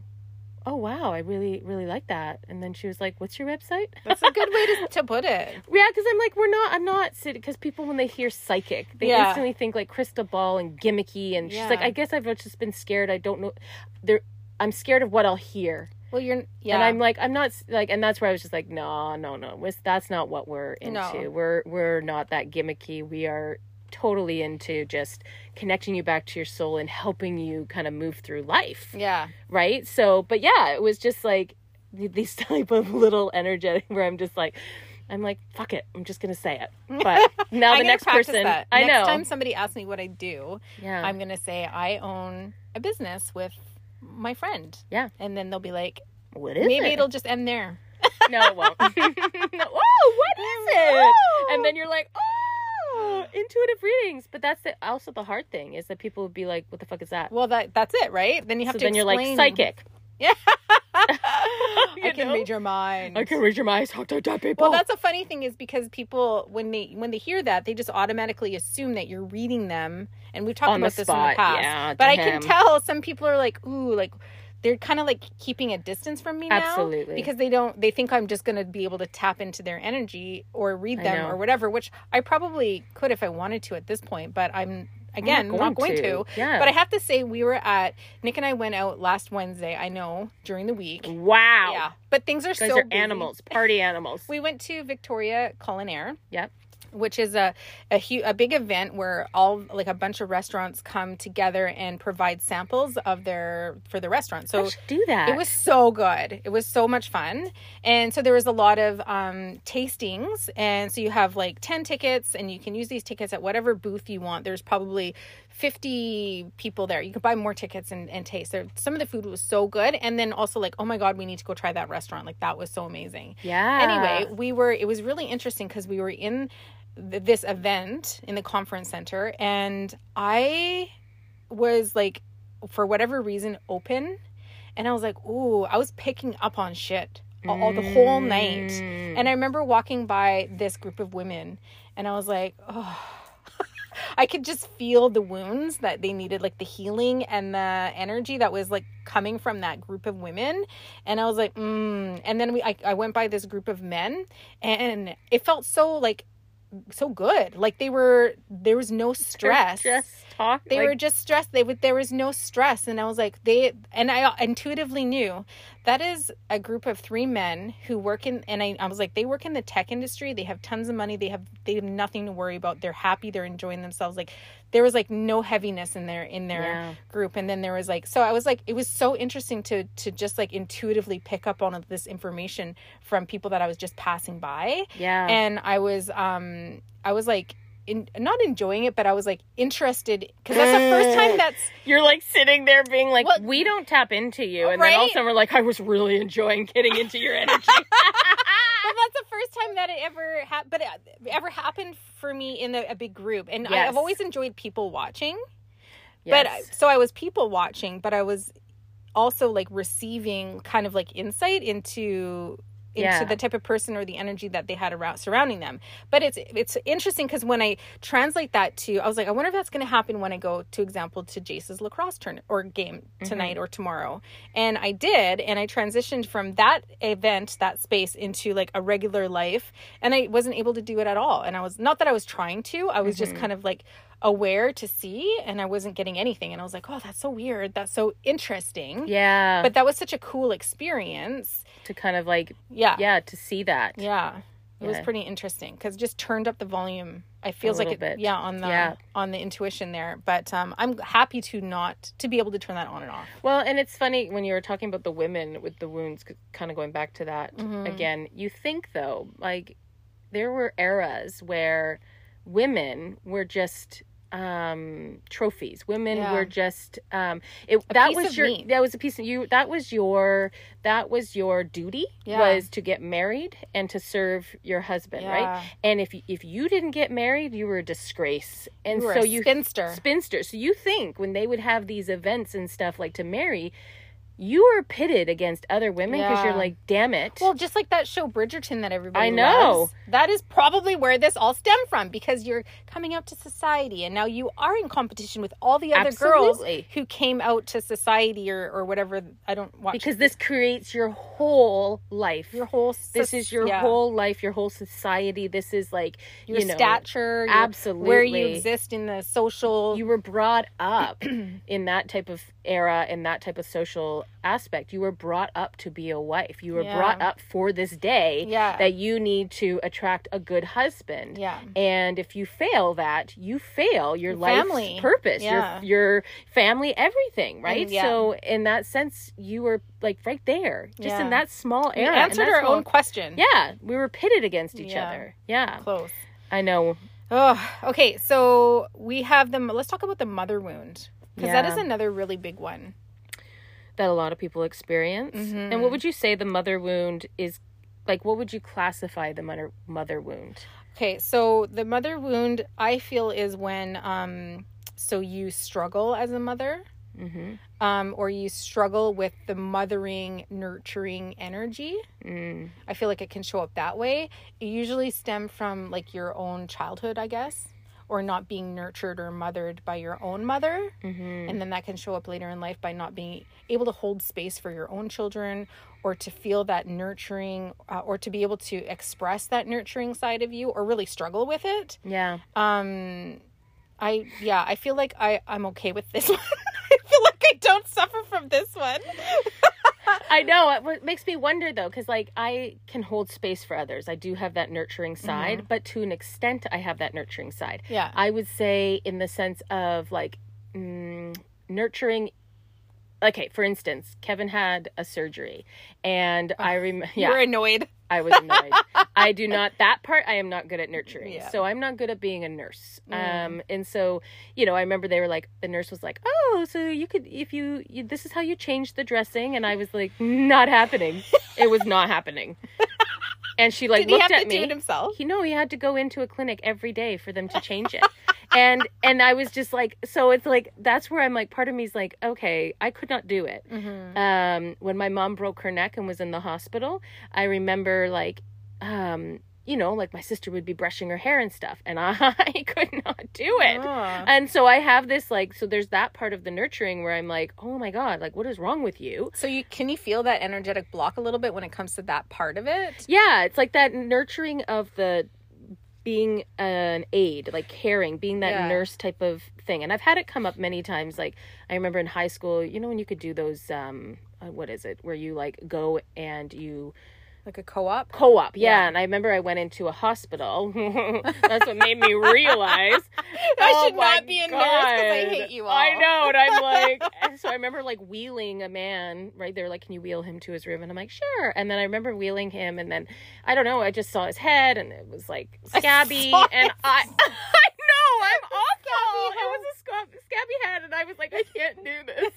wow, I really, really like that. And then she was like, what's your website? That's a good way to put it. Yeah, because I'm like, I'm not sitting, because people, when they hear psychic, they instantly think like crystal ball and gimmicky. And she's like, I guess I've just been scared. I don't know. I'm scared of what I'll hear. Well, and I'm like, I'm not like, and that's where I was just like, no. That's not what we're into. No. We're not that gimmicky. We are totally into just connecting you back to your soul and helping you kind of move through life. Yeah. Right. So, but yeah, it was just like these type of little energetic where I'm like, fuck it. I'm just going to say it. But now the next person, that. I know. Next time somebody asks me what I do, I'm going to say I own a business with my friend. Yeah. And then they'll be like, what is it? Maybe it'll just end there. No, it won't. What is it? And then you're like, intuitive readings. But that's also the hard thing is that people would be like, what the fuck is that? Well, that's it, right? Then you have to explain. Then you're like, psychic. Yeah. I can read your mind. I can read your minds. Talk to dead people. Well, that's a funny thing is because people, when they hear that, they just automatically assume that you're reading them. And we've talked about this in the past. Yeah, but I can tell some people are like, ooh, like they're kind of like keeping a distance from me now. Absolutely. Because they think I'm just going to be able to tap into their energy or read them or whatever, which I probably could if I wanted to at this point, but I'm not going to. Yeah. But I have to say Nick and I went out last Wednesday, I know, during the week. Wow. Yeah. But things are so busy. Animals, party animals. We went to Victoria Culinaire. Yep. Which is a big event where a bunch of restaurants come together and provide samples of for the restaurant. So do that. It was so good. It was so much fun. And so there was a lot of tastings. And so you have 10 tickets, and you can use these tickets at whatever booth you want. There's probably 50 people there. You could buy more tickets and taste. Some of the food was so good. And then also oh my God, we need to go try that restaurant. That was so amazing. Yeah. Anyway, it was really interesting because we were in this event in the conference center, and I was for whatever reason open, and I was ooh, I was picking up on shit all the whole night. And I remember walking by this group of women, and I was oh, I could just feel the wounds that they needed, the healing and the energy that was coming from that group of women. And I was and then I went by this group of men, and it felt so so good. There was no stress. Just talk. They were just stressed. There was no stress. And I was I intuitively knew that is a group of three men who work in, and I was they work in the tech industry. They have tons of money. They have nothing to worry about. They're happy. They're enjoying themselves. There was no heaviness in their yeah. group. And then there was so I was it was so interesting to just intuitively pick up on this information from people that I was just passing by. Yeah. And I was not enjoying it, but I was interested, because that's the first time you're sitting there being we don't tap into you, and right? Then all of a sudden we're I was really enjoying getting into your energy. Well, that's the first time that it ever happened for me in a big group, and yes. I've always enjoyed people watching, yes. But so I was people watching, but I was also receiving kind of insight into yeah. the type of person or the energy that they had around surrounding them. But it's interesting because when I translate that to, I was I wonder if that's going to happen when I go, to example, to Jace's lacrosse tournament or game tonight or tomorrow. And I did, and I transitioned from that event, that space, into a regular life, and I wasn't able to do it at all. And I was, not that I was trying to, I was just kind of aware to see, and I wasn't getting anything, and I was oh, that's so weird, that's so interesting. Yeah, but that was such a cool experience to kind of to see that. Yeah, it was pretty interesting because just turned up the volume. I feels like it bit. Yeah on the intuition there, but I'm happy to be able to turn that on and off. Well, and it's funny when you were talking about the women with the wounds, kind of going back to that again. You think though, there were eras where women were just trophies. Women were just that was your duty, was to get married and to serve your husband, right? And if you didn't get married, you were a disgrace, and you were a spinster. So you think when they would have these events and stuff to marry, you are pitted against other women because you're damn it. Well, just that show Bridgerton that everybody loves. That is probably where this all stemmed from, because you're coming out to society, and now you are in competition with all the other girls who came out to society or whatever. I don't watch because this creates your whole life. This is your whole life, your whole society. This is your stature, absolutely where you exist in the social. You were brought up in that type of era, in that type of social aspect. You were brought up to be a wife. You were brought up for this day that you need to attract a good husband. Yeah. And if you fail that, you fail your life's family purpose, your family, everything, right? Yeah. So in that sense, you were right there, just in that small era. We answered our own question. Yeah. We were pitted against each other. Yeah. Close. I know. Oh, okay. So we have let's talk about the mother wound, because that is another really big one that a lot of people experience. And what would you say the mother wound is? What would you classify the mother wound? Okay, so the mother wound, I feel, is when you struggle as a mother, or you struggle with the mothering, nurturing energy. I feel it can show up that way. It usually stems from your own childhood, I guess, or not being nurtured or mothered by your own mother. And then that can show up later in life by not being able to hold space for your own children, or to feel that nurturing, or to be able to express that nurturing side of you, or really struggle with it. Yeah. I feel I'm okay with this one. I feel I don't suffer from this one. I know. It makes me wonder, though, because, like, I can hold space for others. I do have that nurturing side, mm-hmm. but to an extent, I have that nurturing side. Yeah. I would say in the sense of, like, nurturing. Okay, for instance, Kevin had a surgery, and I remember... Yeah, you were annoyed. I was annoyed. I do not... That part, I am not good at nurturing. Yeah. So I'm not good at being a nurse. Mm. And so, you know, I remember they were like... The nurse was like, oh, so you could... If you this is how you change the dressing. And I was like, not happening. It was not happening. And she, like, looked at me. Did he have to do it himself? You know, he had to go into a clinic every day for them to change it. And I was just like, so it's like, that's where I'm like, part of me is like, okay, I could not do it. Mm-hmm. When my mom broke her neck and was in the hospital, I remember like, you know, like my sister would be brushing her hair and stuff, and I could not do it. And so I have this like, so there's that part of the nurturing where I'm like, oh my God, like what is wrong with you? So can you feel that energetic block a little bit when it comes to that part of it? Yeah. It's like that nurturing of the, being an aide, like caring, being that nurse type of thing. And I've had it come up many times. Like I remember in high school, you know, when you could do those, what is it? Where you like go and you... Like a co-op? Co-op, yeah. And I remember I went into a hospital. That's what made me realize. I should not be a nurse because I hate you all. I know. And I'm like... And so I remember like wheeling a man, right? They're like, can you wheel him to his room? And I'm like, sure. And then I remember wheeling him and then, I don't know, I just saw his head and it was like scabby. I know, I'm awful. It was a scabby head and I was like, I can't do this.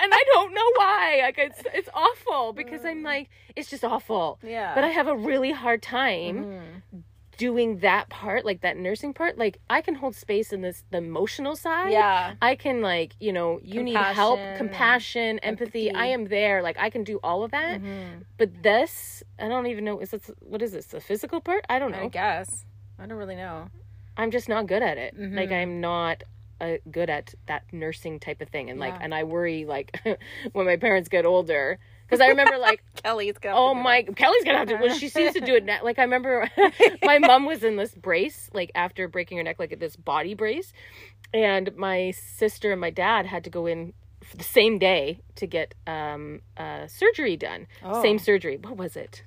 And I don't know why. Like it's awful because I'm like, it's just awful. Yeah. But I have a really hard time doing that part, like that nursing part. Like I can hold space in this, the emotional side. Yeah. I can like, you know, you need help, compassion, empathy. I am there. Like I can do all of that. Mm-hmm. But this, I don't even know. What is this? The physical part? I don't know. I guess. I don't really know. I'm just not good at it. Mm-hmm. Like I'm not good at that nursing type of thing. And like, and I worry like when my parents get older, because I remember like Kelly's gonna have to, well, she seems to do it now. Like I remember my mom was in this brace, like after breaking her neck, like this body brace. And my sister and my dad had to go in for the same day to get, surgery done. Oh. Same surgery. What was it?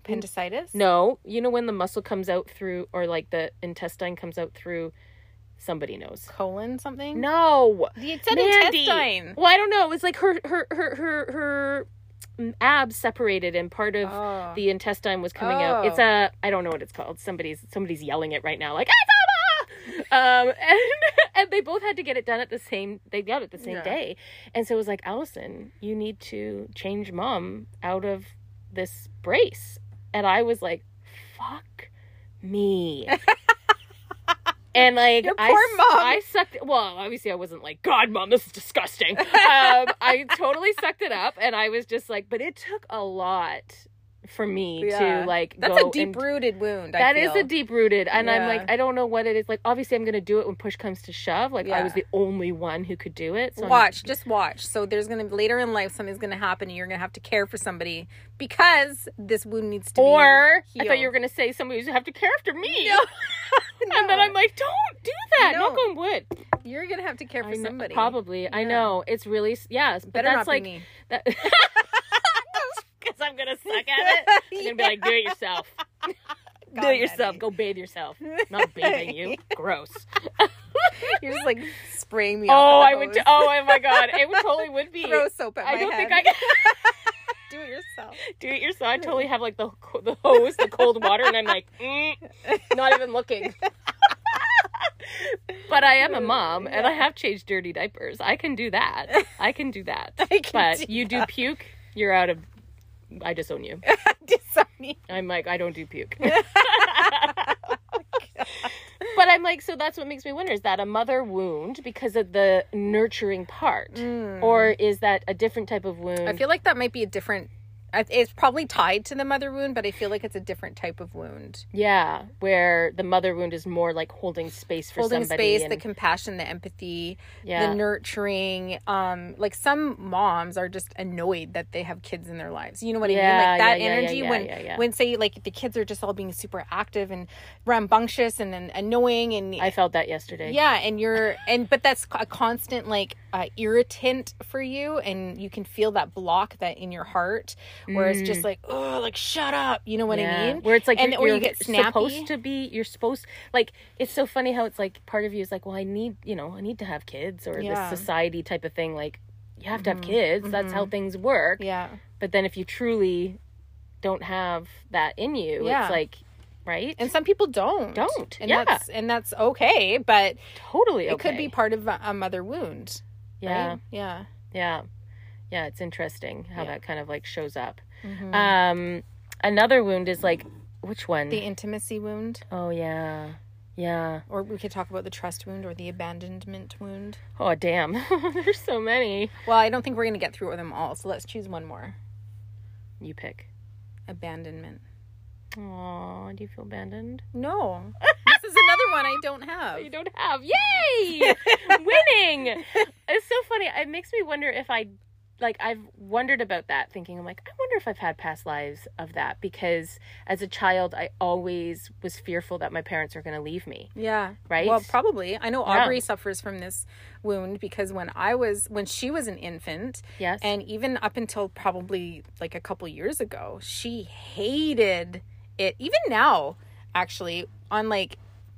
Appendicitis? No. You know when the muscle comes out through, or like the intestine comes out through, somebody knows. Colon something? No. It said intestine. Well, I don't know. It was like her abs separated and part of the intestine was coming out. It's a, I don't know what it's called. Somebody's yelling it right now. Like, it's over! And they both had to get it done at the same, they got it the same day. And so it was like, Allison, you need to change mom out of this brace. And I was like, fuck me. And like, your poor mom. I sucked. Well, obviously I wasn't like, God, mom, this is disgusting. I totally sucked it up. And I was just like, but it took a lot for me to like, that's go a deep-rooted wound. That is a deep-rooted. And I'm like, I don't know what it is. Like, obviously I'm going to do it when push comes to shove. Like I was the only one who could do it. So just watch. So there's going to be later in life, something's going to happen and you're going to have to care for somebody because this wound needs to be healed. I thought you were going to say somebody's going to have to care after me. No. No. And then I'm like, don't do that. No. Knock on wood. You're going to have to care for somebody. Probably. Yeah. I know. It's really, but better that's not like, be me. That... Because I'm going to suck at it. I'm going to be like, do it yourself. Do it yourself. Go bathe yourself. Not bathing you. Gross. You're just like spraying me off. I would. Oh, my God. It totally would be. Throw soap at my head. I don't think I can. Do it yourself. I totally have like the hose, the cold water, and I'm like, not even looking. But I am a mom, and I have changed dirty diapers. I can do that. You do puke, you're out of... I disown you. Disown you. I'm like, I don't do puke. But I'm like, so that's what makes me wonder, is that a mother wound because of the nurturing part? Or is that a different type of wound? I feel like that might be a different It's probably tied to the mother wound, but I feel like it's a different type of wound. Yeah, where the mother wound is more like holding space for somebody. Holding space, and the compassion, the empathy, the nurturing. Like some moms are just annoyed that they have kids in their lives. You know what I mean? Like that energy when say like the kids are just all being super active and rambunctious and then annoying. And I felt that yesterday. Yeah, and but that's a constant like irritant for you, and you can feel that block that in your heart. Where it's just like, oh, like, shut up. You know what I mean? Where it's like, you get snappy. You're supposed to, it's so funny how it's like, part of you is like, well, I need to have kids or this society type of thing. Like, you have to have kids. Mm-hmm. That's how things work. Yeah. But then if you truly don't have that in you, it's like, right? And some people don't. And that's okay. But totally okay. It could be part of a mother wound. Yeah. Right? Yeah. Yeah. Yeah, it's interesting how that kind of like shows up. Mm-hmm. Another wound is like, which one? The intimacy wound. Oh, yeah. Yeah. Or we could talk about the trust wound or the abandonment wound. Oh, damn. There's so many. Well, I don't think we're going to get through with them all. So let's choose one more. You pick. Abandonment. Aw, do you feel abandoned? No. This is another one I don't have. You don't have. Yay! Winning! It's so funny. It makes me wonder if I've wondered about that, thinking, I'm like, I wonder if I've had past lives of that, because as a child, I always was fearful that my parents were going to leave me. Yeah. Right? Well, probably. I know Aubrey suffers from this wound, because when she was an infant, yes, and even up until probably like a couple years ago, she hated it. Even now, actually,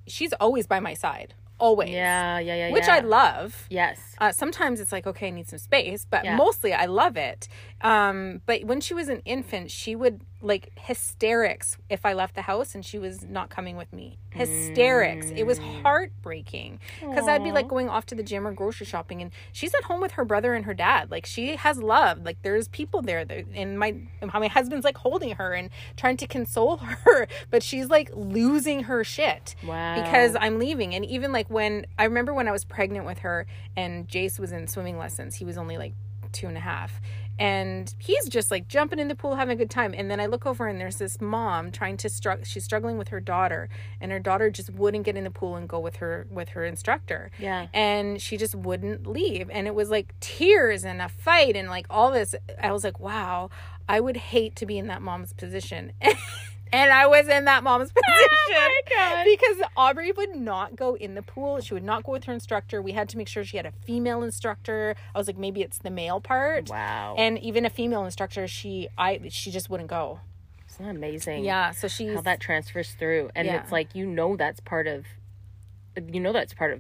she's always by my side. Always. Yeah. Which I love. Yes. Sometimes it's like, okay, I need some space, but mostly I love it. But when she was an infant, she would like hysterics if I left the house and she was not coming with me. Hysterics. It was heartbreaking, because I'd be like going off to the gym or grocery shopping, and she's at home with her brother and her dad. Like, she has love. Like, there's people there and my husband's like holding her and trying to console her, but she's like losing her shit. Wow. Because I'm leaving. And even like when I remember when I was pregnant with her and Jace was in swimming lessons, he was only like 2.5. And he's just like jumping in the pool, having a good time. And then I look over and there's this mom she's struggling with her daughter, and her daughter just wouldn't get in the pool and go with her instructor. Yeah. And she just wouldn't leave. And it was like tears and a fight and like all this. I was like, wow, I would hate to be in that mom's position. And I was in that mom's position. Oh my God. Because Aubrey would not go in the pool. She would not go with her instructor. We had to make sure she had a female instructor. I was like, maybe it's the male part. Wow. And even a female instructor, she just wouldn't go. Isn't that amazing? Yeah. So how that transfers through. And it's like, that's part of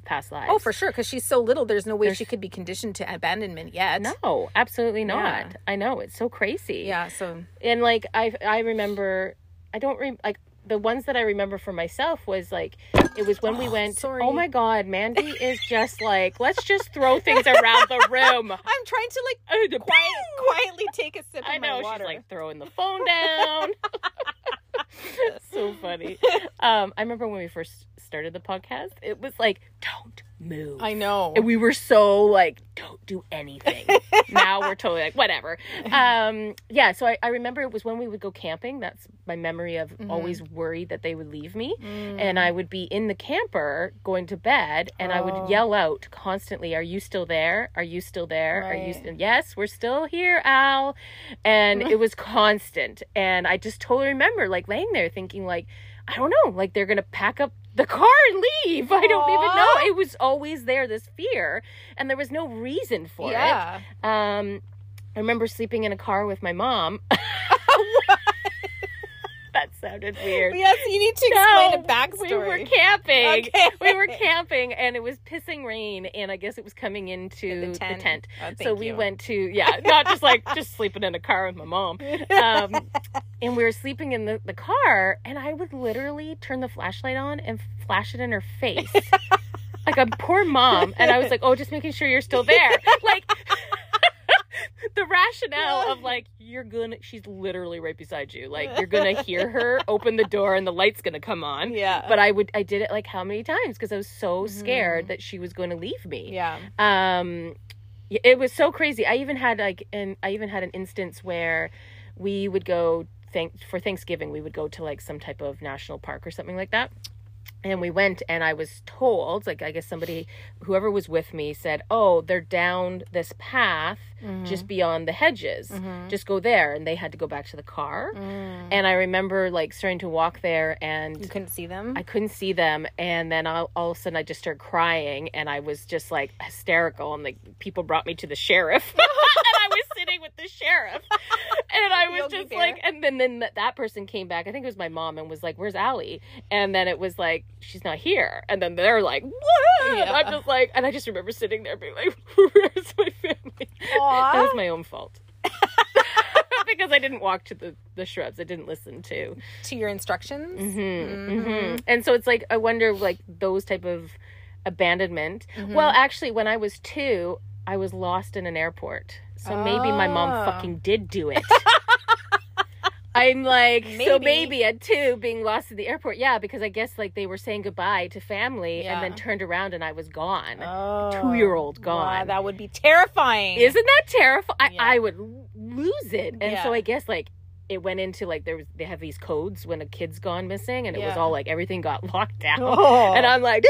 past lives. Oh, for sure. Because she's so little, there's no way she could be conditioned to abandonment yet. No, absolutely not. Yeah. I know. It's so crazy. Yeah. So. And like, I remember... the ones that I remember for myself was like, it was when we went, sorry. Oh my God, Mandy is just like, let's just throw things around the room. I'm trying to like quietly take a sip of my water. She's like throwing the phone down. So funny. I remember when we first started the podcast, it was like, don't move. I know. And we were so like, don't do anything. Now we're totally like, whatever. So I remember it was when we would go camping. That's my memory of always worried that they would leave me. And I would be in the camper going to bed, and I would yell out constantly, are you still there? Are you still there? Right. Are you still? Yes, we're still here, Al. And it was constant. And I just totally remember like laying there thinking like, I don't know, like they're going to pack up the car and leave. I don't even know. It was always there, this fear, and there was no reason for it. I remember sleeping in a car with my mom. That sounded weird. Yes, you need to explain a backstory. We were camping. Okay. We were camping, and it was pissing rain, and I guess it was coming into the tent. Oh, so we went to, not just like, just sleeping in a car with my mom. And we were sleeping in the car, and I would literally turn the flashlight on and flash it in her face. Like a poor mom. And I was like, oh, just making sure you're still there. Like... The rationale of like, she's literally right beside you. Like, you're gonna hear her open the door and the light's gonna come on. Yeah. But I did it like how many times? Because I was so scared that she was going to leave me. Yeah. It was so crazy. I even had an instance where we would go for Thanksgiving, we would go to like some type of national park or something like that. And we went, and I was told, like, I guess somebody, whoever was with me said, oh, they're down this path just beyond the hedges. Just go there. And they had to go back to the car. And I remember, like, starting to walk there, and... You couldn't see them? I couldn't see them. And then all of a sudden, I just started crying, and I was just, like, hysterical. And, like, people brought me to the sheriff. And I was sitting with the sheriff. And I was just like... And then that person came back. I think it was my mom, and was like, where's Allie? And then it was like... she's not here. And then they're like, what? Yeah. I'm just like, and I just remember sitting there being like, where's my family? Aww. That was my own fault. Because I didn't walk to the shrubs. I didn't listen to your instructions. And so it's like, I wonder, like, those type of abandonment. Well, actually, when I was 2, I was lost in an airport. So maybe my mom fucking did do it. I'm like, maybe at 2 being lost in the airport. Yeah, because I guess like they were saying goodbye to family and then turned around and I was gone. Oh, 2-year-old gone. Wow, that would be terrifying. Isn't that terrifying? Yeah. I would lose it. And so I guess like it went into like they have these codes when a kid's gone missing, and it was all like everything got locked down. Oh. And I'm like,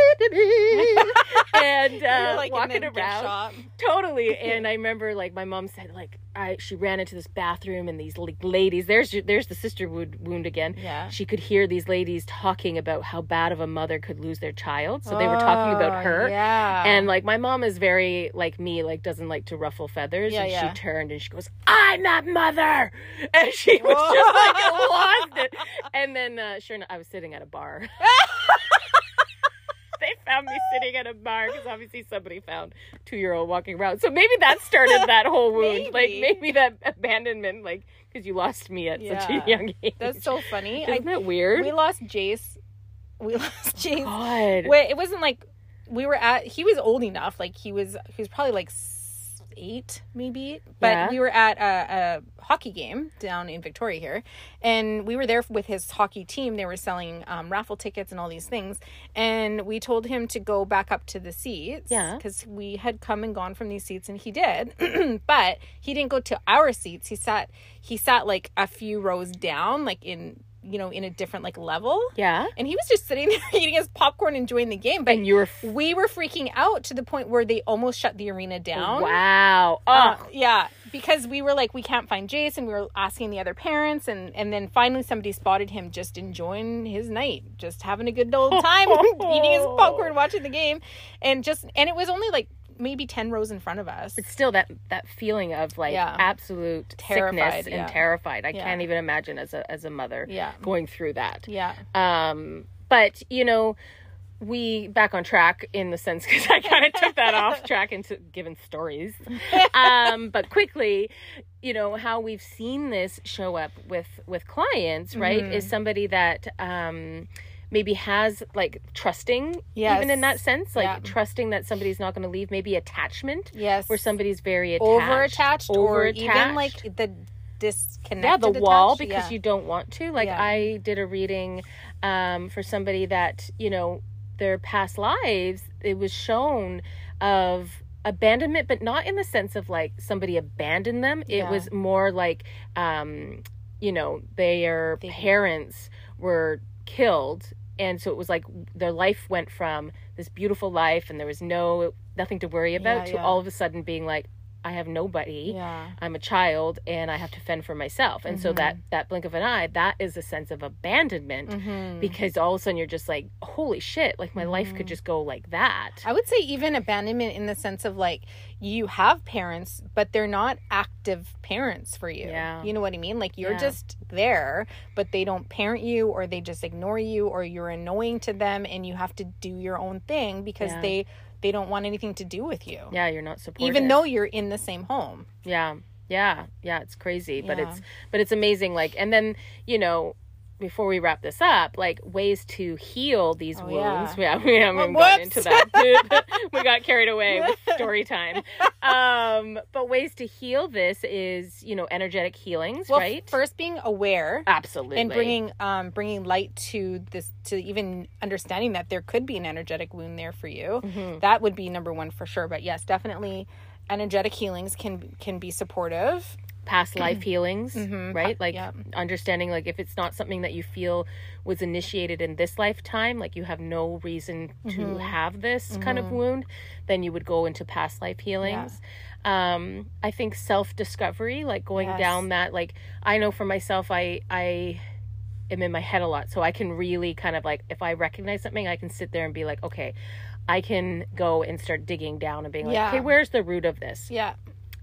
and like walking around. Totally. And I remember like my mom said like, she ran into this bathroom, and these like ladies, there's the sister wound again. Yeah. She could hear these ladies talking about how bad of a mother could lose their child. So they were talking about her. Yeah. And like my mom is very like me, like doesn't like to ruffle feathers. Yeah, and she turned and she goes, I'm that mother. And she was just like lost it. And then sure enough, I was sitting at a bar. They found me sitting at a bar because obviously somebody found 2-year-old walking around. So maybe that started that whole wound. Maybe. Like maybe that abandonment, like because you lost me at such a young age. That's so funny. Isn't that weird? We lost Jace. God. Wait, it wasn't like we were at. He was old enough. Like he was probably like 8 maybe. But we were at a hockey game down in Victoria here, and we were there with his hockey team. They were selling raffle tickets and all these things, and we told him to go back up to the seats because we had come and gone from these seats, and he did. But he didn't go to our seats. He sat like a few rows down, like in, you know, in a different like level. Yeah. And he was just sitting there eating his popcorn, enjoying the game. But and you were we were freaking out to the point where they almost shut the arena down. Wow. Oh. Yeah. Because we were like, we can't find Jason. We were asking the other parents. And then finally somebody spotted him just enjoying his night, just having a good old time, eating his popcorn, watching the game. And it was only like maybe 10 rows in front of us. But still that feeling of like absolute sickness and terrified. I can't even imagine as a mother going through that. Yeah. But you know, we back on track in the sense because I kind of took that off track into giving stories. But quickly, you know, how we've seen this show up with clients, right? Is somebody that maybe has like trusting, even in that sense, like trusting that somebody's not going to leave. Maybe attachment, where somebody's very attached, or even like the disconnected, the wall attached, because you don't want to. Like I did a reading for somebody that, you know, their past lives, it was shown of abandonment, but not in the sense of like somebody abandoned them. It was more like, you know, their parents were killed, and so it was like their life went from this beautiful life, and there was nothing to worry about, to all of a sudden being like, I have nobody, I'm a child, and I have to fend for myself. And so that blink of an eye, that is a sense of abandonment, because all of a sudden you're just like, holy shit, like my life could just go like that. I would say even abandonment in the sense of like, you have parents, but they're not active parents for you. Yeah. You know what I mean? Like you're just there, but they don't parent you, or they just ignore you, or you're annoying to them, and you have to do your own thing because they don't want anything to do with you. Yeah, you're not supported. Even though you're in the same home. Yeah. Yeah. Yeah, it's crazy, but it's amazing, like, and then, you know, before we wrap this up, like ways to heal these wounds. Yeah, we haven't gotten into that. We got carried away with story time. But ways to heal this is, you know, energetic healings, right? First, being aware, absolutely, and bringing light to this, to even understanding that there could be an energetic wound there for you. That would be number 1 for sure. But yes, definitely, energetic healings can be supportive. past life healings, right? Like understanding, like if it's not something that you feel was initiated in this lifetime, like you have no reason to have this kind of wound, then you would go into past life healings. I think self-discovery, like going down that, like I know for myself, I am in my head a lot. So I can really kind of like, if I recognize something, I can sit there and be like, okay, I can go and start digging down and being like, okay, where's the root of this?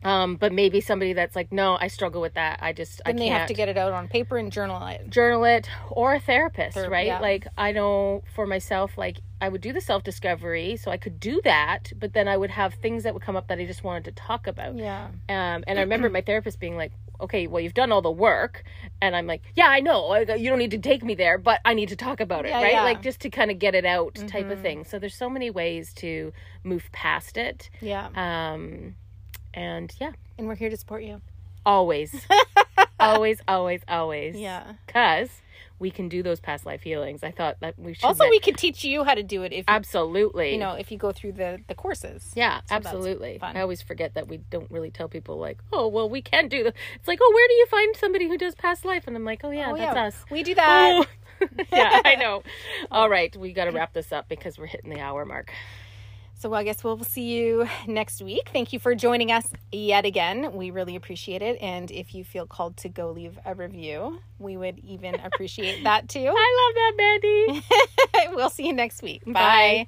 But maybe somebody that's like, no, I struggle with that. I can't. Then they have to get it out on paper and journal it. Journal it, or a therapist, right? Yeah. Like, I know for myself, like, I would do the self-discovery, so I could do that, but then I would have things that would come up that I just wanted to talk about. And I remember my therapist being like, okay, well, you've done all the work. And I'm like, yeah, I know. You don't need to take me there, but I need to talk about it, right? Like, just to kind of get it out type of thing. So there's so many ways to move past it. And and we're here to support you. Always. always. Yeah. Because we can do those past life healings. I thought that we should. Also, we can teach you how to do it if you know, if you go through the courses. Yeah, so absolutely. I always forget that we don't really tell people, like, oh, well, we can do the. It's like, oh, where do you find somebody who does past life? And I'm like, oh, yeah, that's us. We do that. Oh. Yeah, I know. All right, we got to wrap this up because we're hitting the hour mark. So I guess we'll see you next week. Thank you for joining us yet again. We really appreciate it. And if you feel called to go leave a review, we would even appreciate that too. I love that, Mandy. We'll see you next week. Bye. Bye.